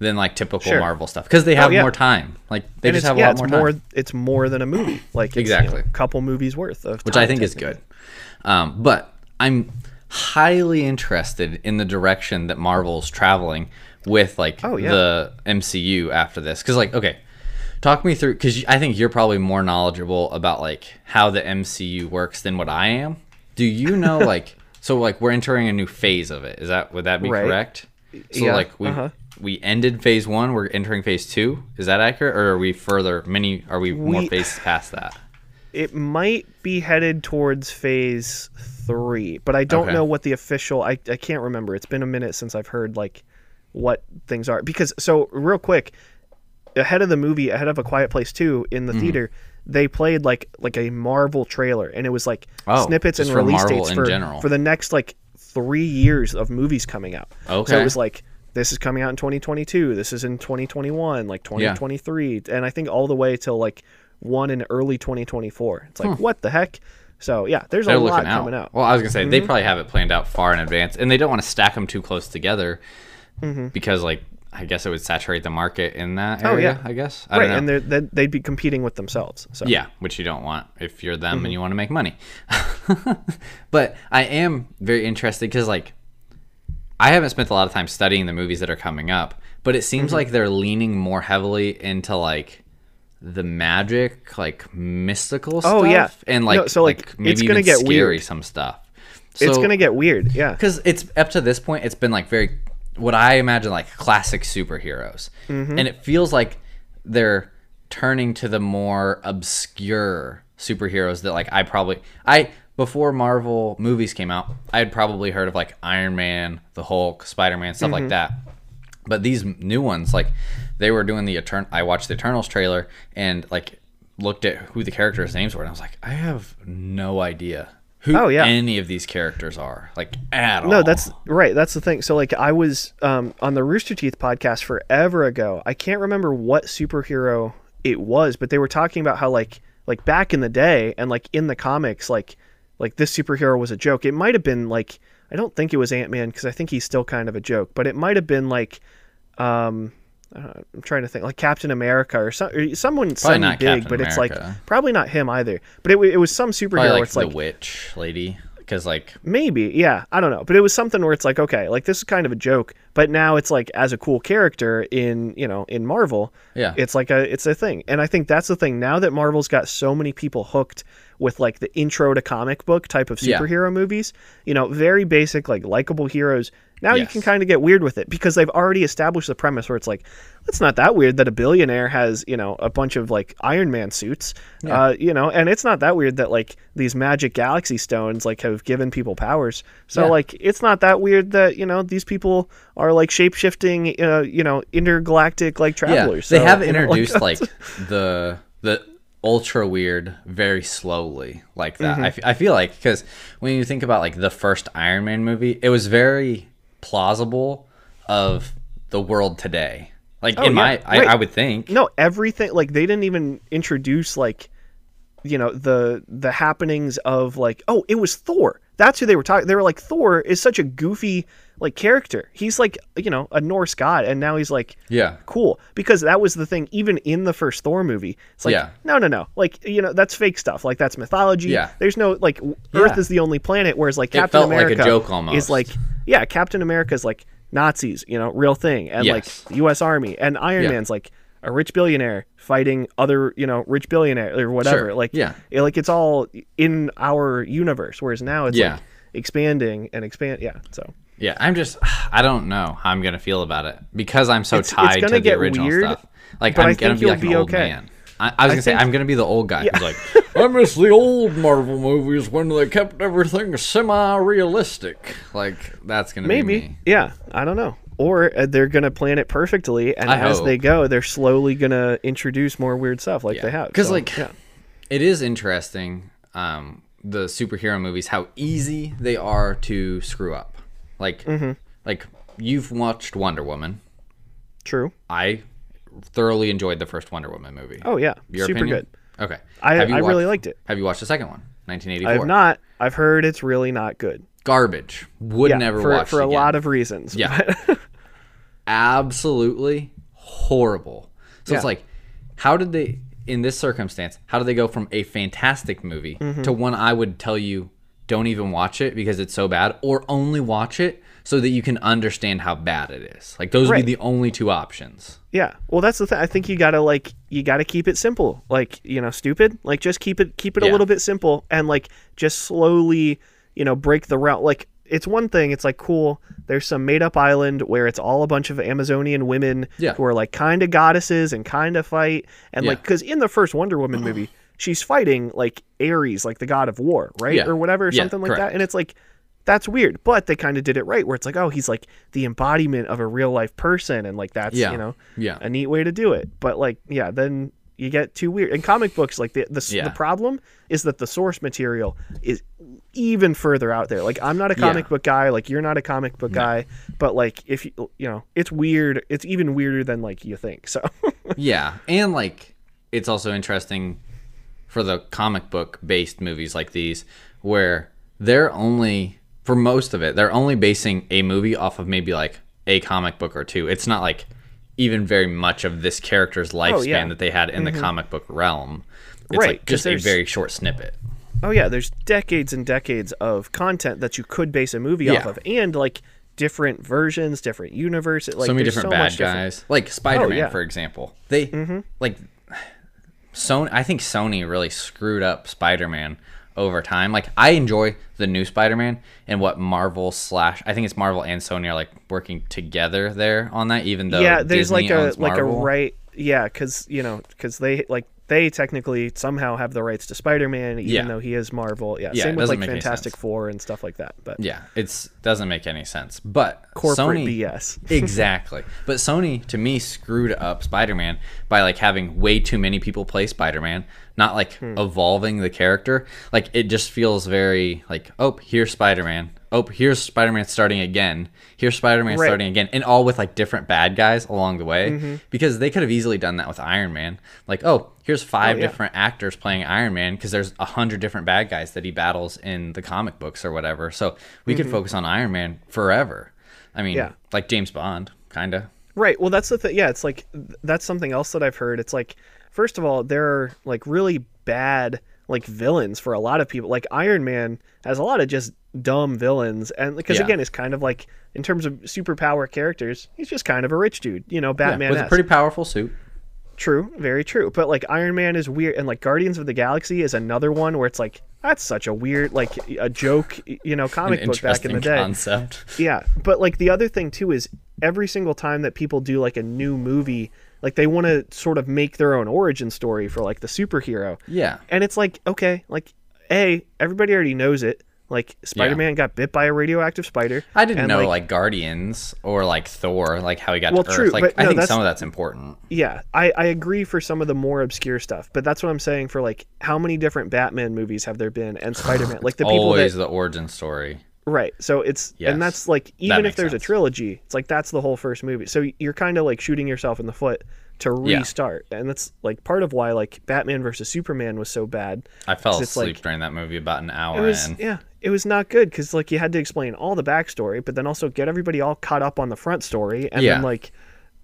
than like typical Marvel stuff because they have more time. Like they just have a lot more time. It's more than a movie. Like it's, a couple movies worth of time, which I think is good. But I'm highly interested in the direction that Marvel's traveling with like the MCU after this, because like talk me through, because I think you're probably more knowledgeable about like how the MCU works than what I am. Do you know like so like we're entering a new phase of it? Is that would that be correct? So like we ended phase 1, we're entering phase 2. Is that accurate, or are we further more phases past that? It might be headed towards phase 3, but I don't know what the official I can't remember. It's been a minute since I've heard like what things are, because so real quick, ahead of A Quiet Place 2 in the theater, they played like a Marvel trailer, and it was like snippets and release dates for the next like 3 years of movies coming out. So it was like, this is coming out in 2022, this is in 2021, like 2023, and I think all the way till like one in early 2024. It's like what the heck. So yeah, they're a lot coming out. Well, I was gonna say they probably have it planned out far in advance, and they don't want to stack them too close together because like I guess it would saturate the market in that area. I guess I don't know. And they'd be competing with themselves. So yeah, which you don't want if you're them and you want to make money. But I am very interested, because like I haven't spent a lot of time studying the movies that are coming up, but it seems like they're leaning more heavily into like the magic, like mystical stuff. And like, so like maybe it's gonna even get scary weird. Some stuff. So, it's gonna get weird, because it's up to this point, it's been like very what I imagine like classic superheroes, and it feels like they're turning to the more obscure superheroes that like I before Marvel movies came out, I had probably heard of like Iron Man, the Hulk, Spider-Man, stuff like that. But these new ones, like they were doing I watched the Eternals trailer and like looked at who the characters' names were, and I was like, I have no idea who any of these characters are, like at all. No, that's right. That's the thing. So like I was on the Rooster Teeth podcast forever ago. I can't remember what superhero it was, but they were talking about how like back in the day and like in the comics, like this superhero was a joke. It might have been like, I don't think it was Ant-Man, because I think he's still kind of a joke, but it might have been like I'm trying to think, like Captain America or someone big, Captain but it's America. Like probably not him either. But it was some superhero probably, like, where it's like the witch lady, because like maybe I don't know, but it was something where it's like, okay, like this is kind of a joke, but now it's like as a cool character in in Marvel, it's like it's a thing. And I think that's the thing now that Marvel's got so many people hooked with like the intro to comic book type of superhero movies, very basic, like likable heroes. Now you can kind of get weird with it because they've already established the premise where it's like, it's not that weird that a billionaire has, you know, a bunch of like Iron Man suits, you know, and it's not that weird that like these magic galaxy stones like have given people powers. So like, it's not that weird that, you know, these people are like shape-shifting, you know, intergalactic like travelers. Yeah, they have introduced like the ultra weird very slowly like that. I feel like, because when you think about like the first Iron Man movie, it was very plausible of the world today. Like I would think. No, everything, like they didn't even introduce like, you know, the happenings of like, oh, it was Thor. That's who they were talking. They were like, Thor is such a goofy like character. He's like, you know, a Norse god, and now he's like, cool. Because that was the thing, even in the first Thor movie. It's like, no. Like, you know, that's fake stuff. Like that's mythology. Yeah. There's no like Earth is the only planet, whereas like Captain America like a joke almost. Is like, Captain America is like Nazis, you know, real thing, and like U.S. Army, and Iron Man's like a rich billionaire fighting other, you know, rich billionaire or whatever. Like, it, like it's all in our universe, whereas now it's like expanding and expand. So I'm just, I don't know how I'm gonna feel about it because I'm so tied to the original weird, stuff. Like I'm gonna be like an old man. I was gonna say I'm gonna be the old guy. Yeah. Who's like, I miss the old Marvel movies when they kept everything semi-realistic. Like that's gonna be me. I don't know. Or they're gonna plan it perfectly, and as they go, they're slowly gonna introduce more weird stuff like they have. Because it is interesting, the superhero movies, how easy they are to screw up. Like, like you've watched Wonder Woman. True. I thoroughly enjoyed the first Wonder Woman movie. Oh yeah, your super opinion? Good. Okay, I really liked it. Have you watched the second one, 1984? I have not. I've heard it's really not good. Garbage. Would never watch it for a lot of reasons. Yeah, absolutely horrible. So it's like, how did they in this circumstance? How did they go from a fantastic movie to one I would tell you don't even watch it because it's so bad, or only watch it so that you can understand how bad it is? Like those would be the only two options. Yeah. Well, that's the thing. I think you gotta keep it simple. Like, you know, stupid. Like just keep it a little bit simple, and like just slowly, you know, break the route. Like it's one thing. It's like, cool, there's some made up island where it's all a bunch of Amazonian women who are like kind of goddesses and kind of fight. And like, cause in the first Wonder Woman movie, she's fighting like Ares, like the god of war, right? Or whatever, or something like that. And it's like, that's weird, but they kind of did it right where it's like, oh, he's like the embodiment of a real life person. And like, that's, you know, a neat way to do it. But like, then you get too weird. In comic books, like the problem is that the source material is even further out there. Like I'm not a comic book guy. Like you're not a comic book guy, but like, if you know, it's weird, it's even weirder than like you think. So And like, it's also interesting for the comic book based movies like these, where they're only, for most of it, they're only basing a movie off of maybe like a comic book or two. It's not like even very much of this character's lifespan that they had in the comic book realm. It's like just a very short snippet. Oh yeah, there's decades and decades of content that you could base a movie off of, and like different versions, different universes. Like so many different bad guys. Like Spider-Man, for example. They like Sony. I think Sony really screwed up Spider-Man over time. Like I enjoy the new Spider-Man and what Marvel slash I think it's Marvel and Sony are like working together there on that, even though there's Disney owns Marvel. Because you know, because they technically somehow have the rights to Spider-Man, even though he is Marvel. Same with like Fantastic Four and stuff like that. But it doesn't make any sense. But corporate Sony, BS. Exactly. But Sony, to me, screwed up Spider-Man by like having way too many people play Spider-Man, not like evolving the character. Like it just feels very like, oh, here's Spider-Man. Oh, here's Spider-Man starting again. Here's Spider-Man starting again. And all with like different bad guys along the way. Because they could have easily done that with Iron Man. Like, oh, here's five different actors playing Iron Man because there's 100 different bad guys that he battles in the comic books or whatever. So we could focus on Iron Man forever. I mean, like James Bond, kind of. Right. Well, that's the thing. Yeah, it's like that's something else that I've heard. It's like, first of all, there are like really bad like villains for a lot of people. Like Iron Man has a lot of just dumb villains, and because again, it's kind of like in terms of superpower characters, he's just kind of a rich dude, you know, Batman with a pretty powerful suit. True, very true. But like Iron Man is weird, and like Guardians of the Galaxy is another one where it's like that's such a weird, like a joke, you know, comic book back in the day. Concept. Yeah, but like the other thing too is every single time that people do like a new movie, like they want to sort of make their own origin story for like the superhero. Yeah. And it's like, okay, like A, everybody already knows it. Like Spider-Man got bit by a radioactive spider. I didn't know like Guardians or like Thor, like how he got to Earth. True, like I think some of that's important. Yeah, I agree for some of the more obscure stuff, but that's what I'm saying for like how many different Batman movies have there been and Spider-Man? Like the people always the origin story. Right. So it's and that's like even if there's a trilogy, it's like that's the whole first movie. So you're kind of like shooting yourself in the foot to restart. And that's like part of why like Batman versus Superman was so bad. I fell asleep during that movie about an hour in. Yeah. It was not good because like you had to explain all the backstory, but then also get everybody all caught up on the front story and then like,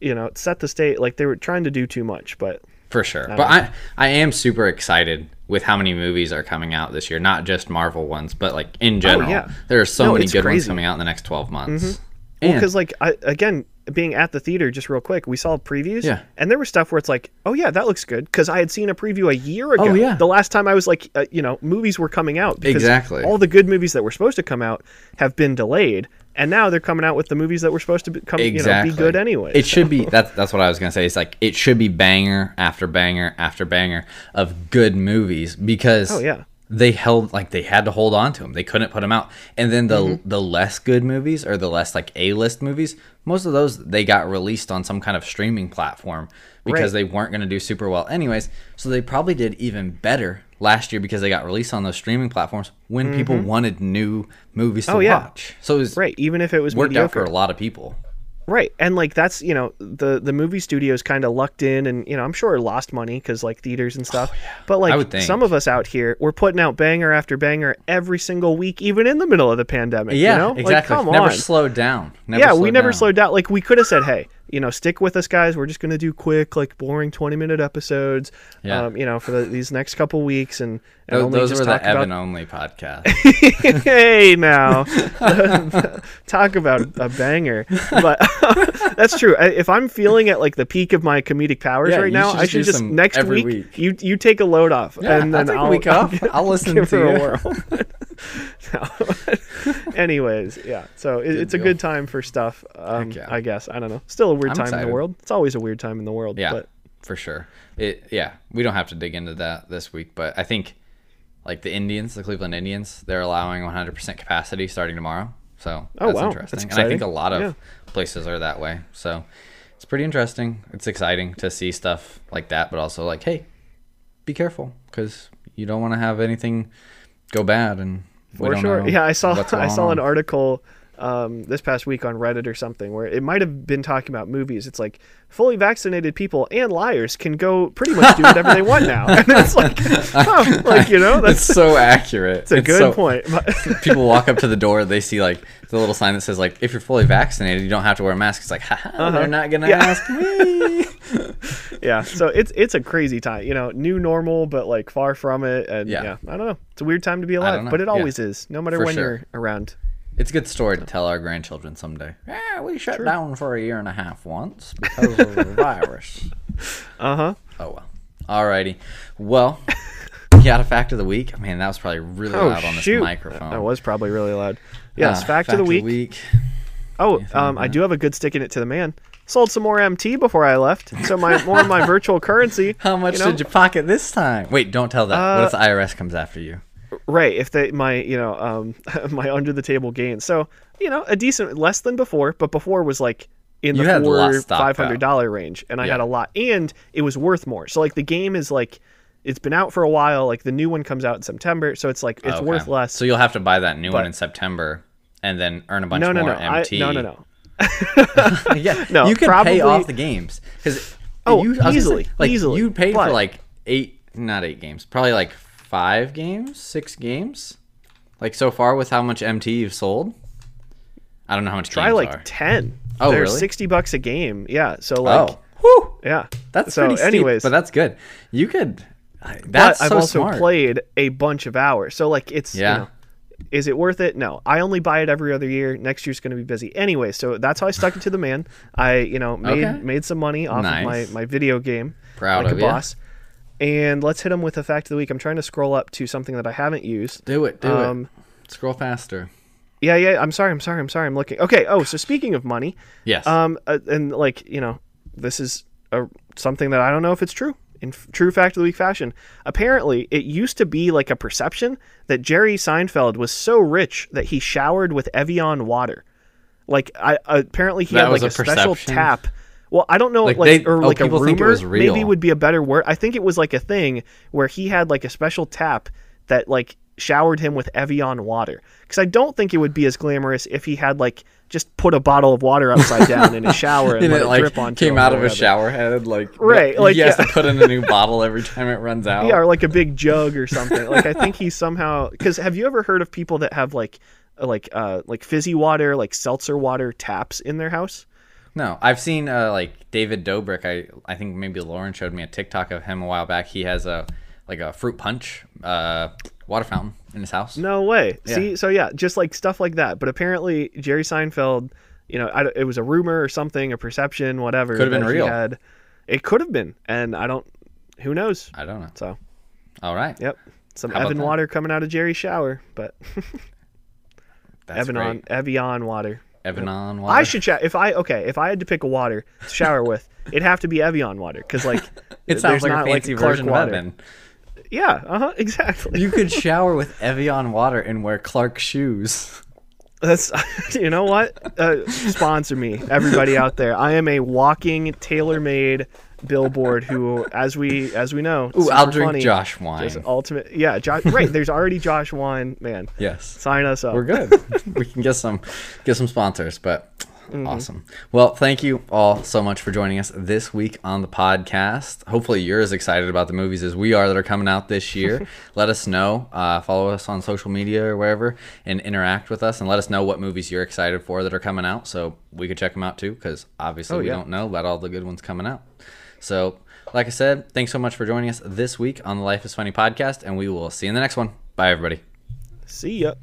you know, set the state. Like they were trying to do too much, but for sure. But I am super excited with how many movies are coming out this year, not just Marvel ones, but like in general. Oh, yeah. There are so many good ones coming out in the next 12 months. Mm-hmm. Well, because like again, being at the theater just real quick, we saw previews and there was stuff where it's like, oh yeah, that looks good, because I had seen a preview a year ago. The last time I was like, you know, movies were coming out because all the good movies that were supposed to come out have been delayed, and now they're coming out with the movies that were supposed to come you know, be good anyway. It should be that's what I was gonna say. It's like it should be banger after banger after banger of good movies, because they held, like they had to hold on to them. They couldn't put them out. And then the less good movies, or the less like A-list movies, most of those they got released on some kind of streaming platform because they weren't going to do super well anyways. So they probably did even better last year because they got released on those streaming platforms when people wanted new movies to watch. So it was even if it was worked mediocre. Out for a lot of people. Right. And like that's, you know, the movie studios kind of lucked in, and, you know, I'm sure lost money because like theaters and stuff. But like some of us out here, we're putting out banger after banger every single week, even in the middle of the pandemic. Yeah, you know? Exactly. Like, never slowed down. We never slowed down. Like we could have said, hey, you know, stick with us, guys. We're just going to do quick, like boring 20-minute episodes, you know, for these next couple weeks. And those were the Evan-only podcast. Hey, now. Talk about a banger. But that's true. If I'm feeling at like the peak of my comedic powers right now, I should just next week. You take a load off. Yeah, and then I'll take a week off. I'll listen to you. A whirl. Anyways, so it's a good time for stuff. I guess I don't know. Still a weird time in the world. It's always a weird time in the world. Yeah, but for sure. We don't have to dig into that this week, but I think like the Cleveland Indians, they're allowing 100% capacity starting tomorrow. So that's interesting. That's exciting. And I think a lot of places are that way. So it's pretty interesting. It's exciting to see stuff like that, but also like, hey, be careful because you don't want to have anything go bad and. For sure. Yeah, I saw an article this past week on Reddit or something where it might have been talking about movies. It's like fully vaccinated people and liars can go pretty much do whatever they want now. And it's like, you know, that's so accurate. It's a good point. People walk up to the door, they see like the little sign that says like, if you're fully vaccinated, you don't have to wear a mask. It's like, they're not gonna ask me. Yeah, so it's a crazy time, you know, new normal, but like far from it. And I don't know, it's a weird time to be alive, but it always is, no matter when you're around. It's a good story to tell our grandchildren someday. Yeah, we shut down for a year and a half once because of the virus. Oh well. Alrighty. Well, yeah, fact of the week. Man, that was probably really loud on this microphone. That was probably really loud. Yes, fact of the week. Oh, I do have a good stick in it to the man. Sold some more MT before I left, so more of my virtual currency. How much did you pocket this time? Wait, don't tell that. What if the IRS comes after you? Right, if my under the table gains. So you know, a decent less than before, but before was like in the $400-$500 range, and I had a lot, and it was worth more. So like the game is like it's been out for a while. Like the new one comes out in September, so it's like it's worth less. So you'll have to buy that new one in September, and then earn a bunch more MT. No. You can pay off the games because easily you paid for like probably like 6 games like so far with how much MT you've sold. I don't know how much. Try like 10. Oh, they're really? $60 a game. Yeah, so like that's so pretty steep, anyways, but that's good. You could. That's but I've also played a bunch of hours, so like it's Is it worth it? No. I only buy it every other year. Next year's going to be busy anyway. So that's how I stuck it to the man. I, made some money off of my video game. Proud like of a boss. And let's hit him with a fact of the week. I'm trying to scroll up to something that I haven't used. Do it. Scroll faster. Yeah. I'm sorry. I'm looking. Okay. Oh, so speaking of money. Yes. And this is something that I don't know if it's true. In true fact of the week fashion, apparently it used to be like a perception that Jerry Seinfeld was so rich that he showered with Evian water. Like, apparently he had like a special tap. Well, I don't know, a rumor maybe would be a better word. I think it was like a thing where he had like a special tap that like showered him with Evian water. Because I don't think it would be as glamorous if he had like just put a bottle of water upside down in a shower and let it drip onto him. Came out of a shower head, he has to put in a new bottle every time it runs out. Yeah, or like a big jug or something. Like, I think he somehow, because have you ever heard of people that have like fizzy water, like seltzer water taps in their house? No, I've seen David Dobrik. I think maybe Lauren showed me a TikTok of him a while back. He has a fruit punch water fountain in his house. No way. Yeah. See, so yeah, just like stuff like that. But apparently Jerry Seinfeld, it was a rumor or something, a perception, whatever. Could have been real. It could have been, and who knows? I don't know. So, all right. Yep, some Evian water coming out of Jerry's shower, but that's Evian, great. Evian water. Evian water. I should if I had to pick a water to shower with, it'd have to be Evian water because like it sounds like a fancy version of Evian. Yeah, exactly. You could shower with Evian water and wear Clark shoes. That's sponsor me, everybody out there. I am a walking tailor-made billboard who, as we know, ooh, I'll drink funny, Josh wine. Ultimate, yeah, Josh. Right, there's already Josh wine, man. Yes, sign us up. We're good. We can get some sponsors, but awesome. Well, thank you all so much for joining us this week on the podcast. Hopefully, you're as excited about the movies as we are that are coming out this year. Let us know. Follow us on social media or wherever, and interact with us, and let us know what movies you're excited for that are coming out, so we could check them out too. Because obviously, we don't know about all the good ones coming out. So, like I said, thanks so much for joining us this week on the Life is Funny podcast, and we will see you in the next one. Bye, everybody. See ya.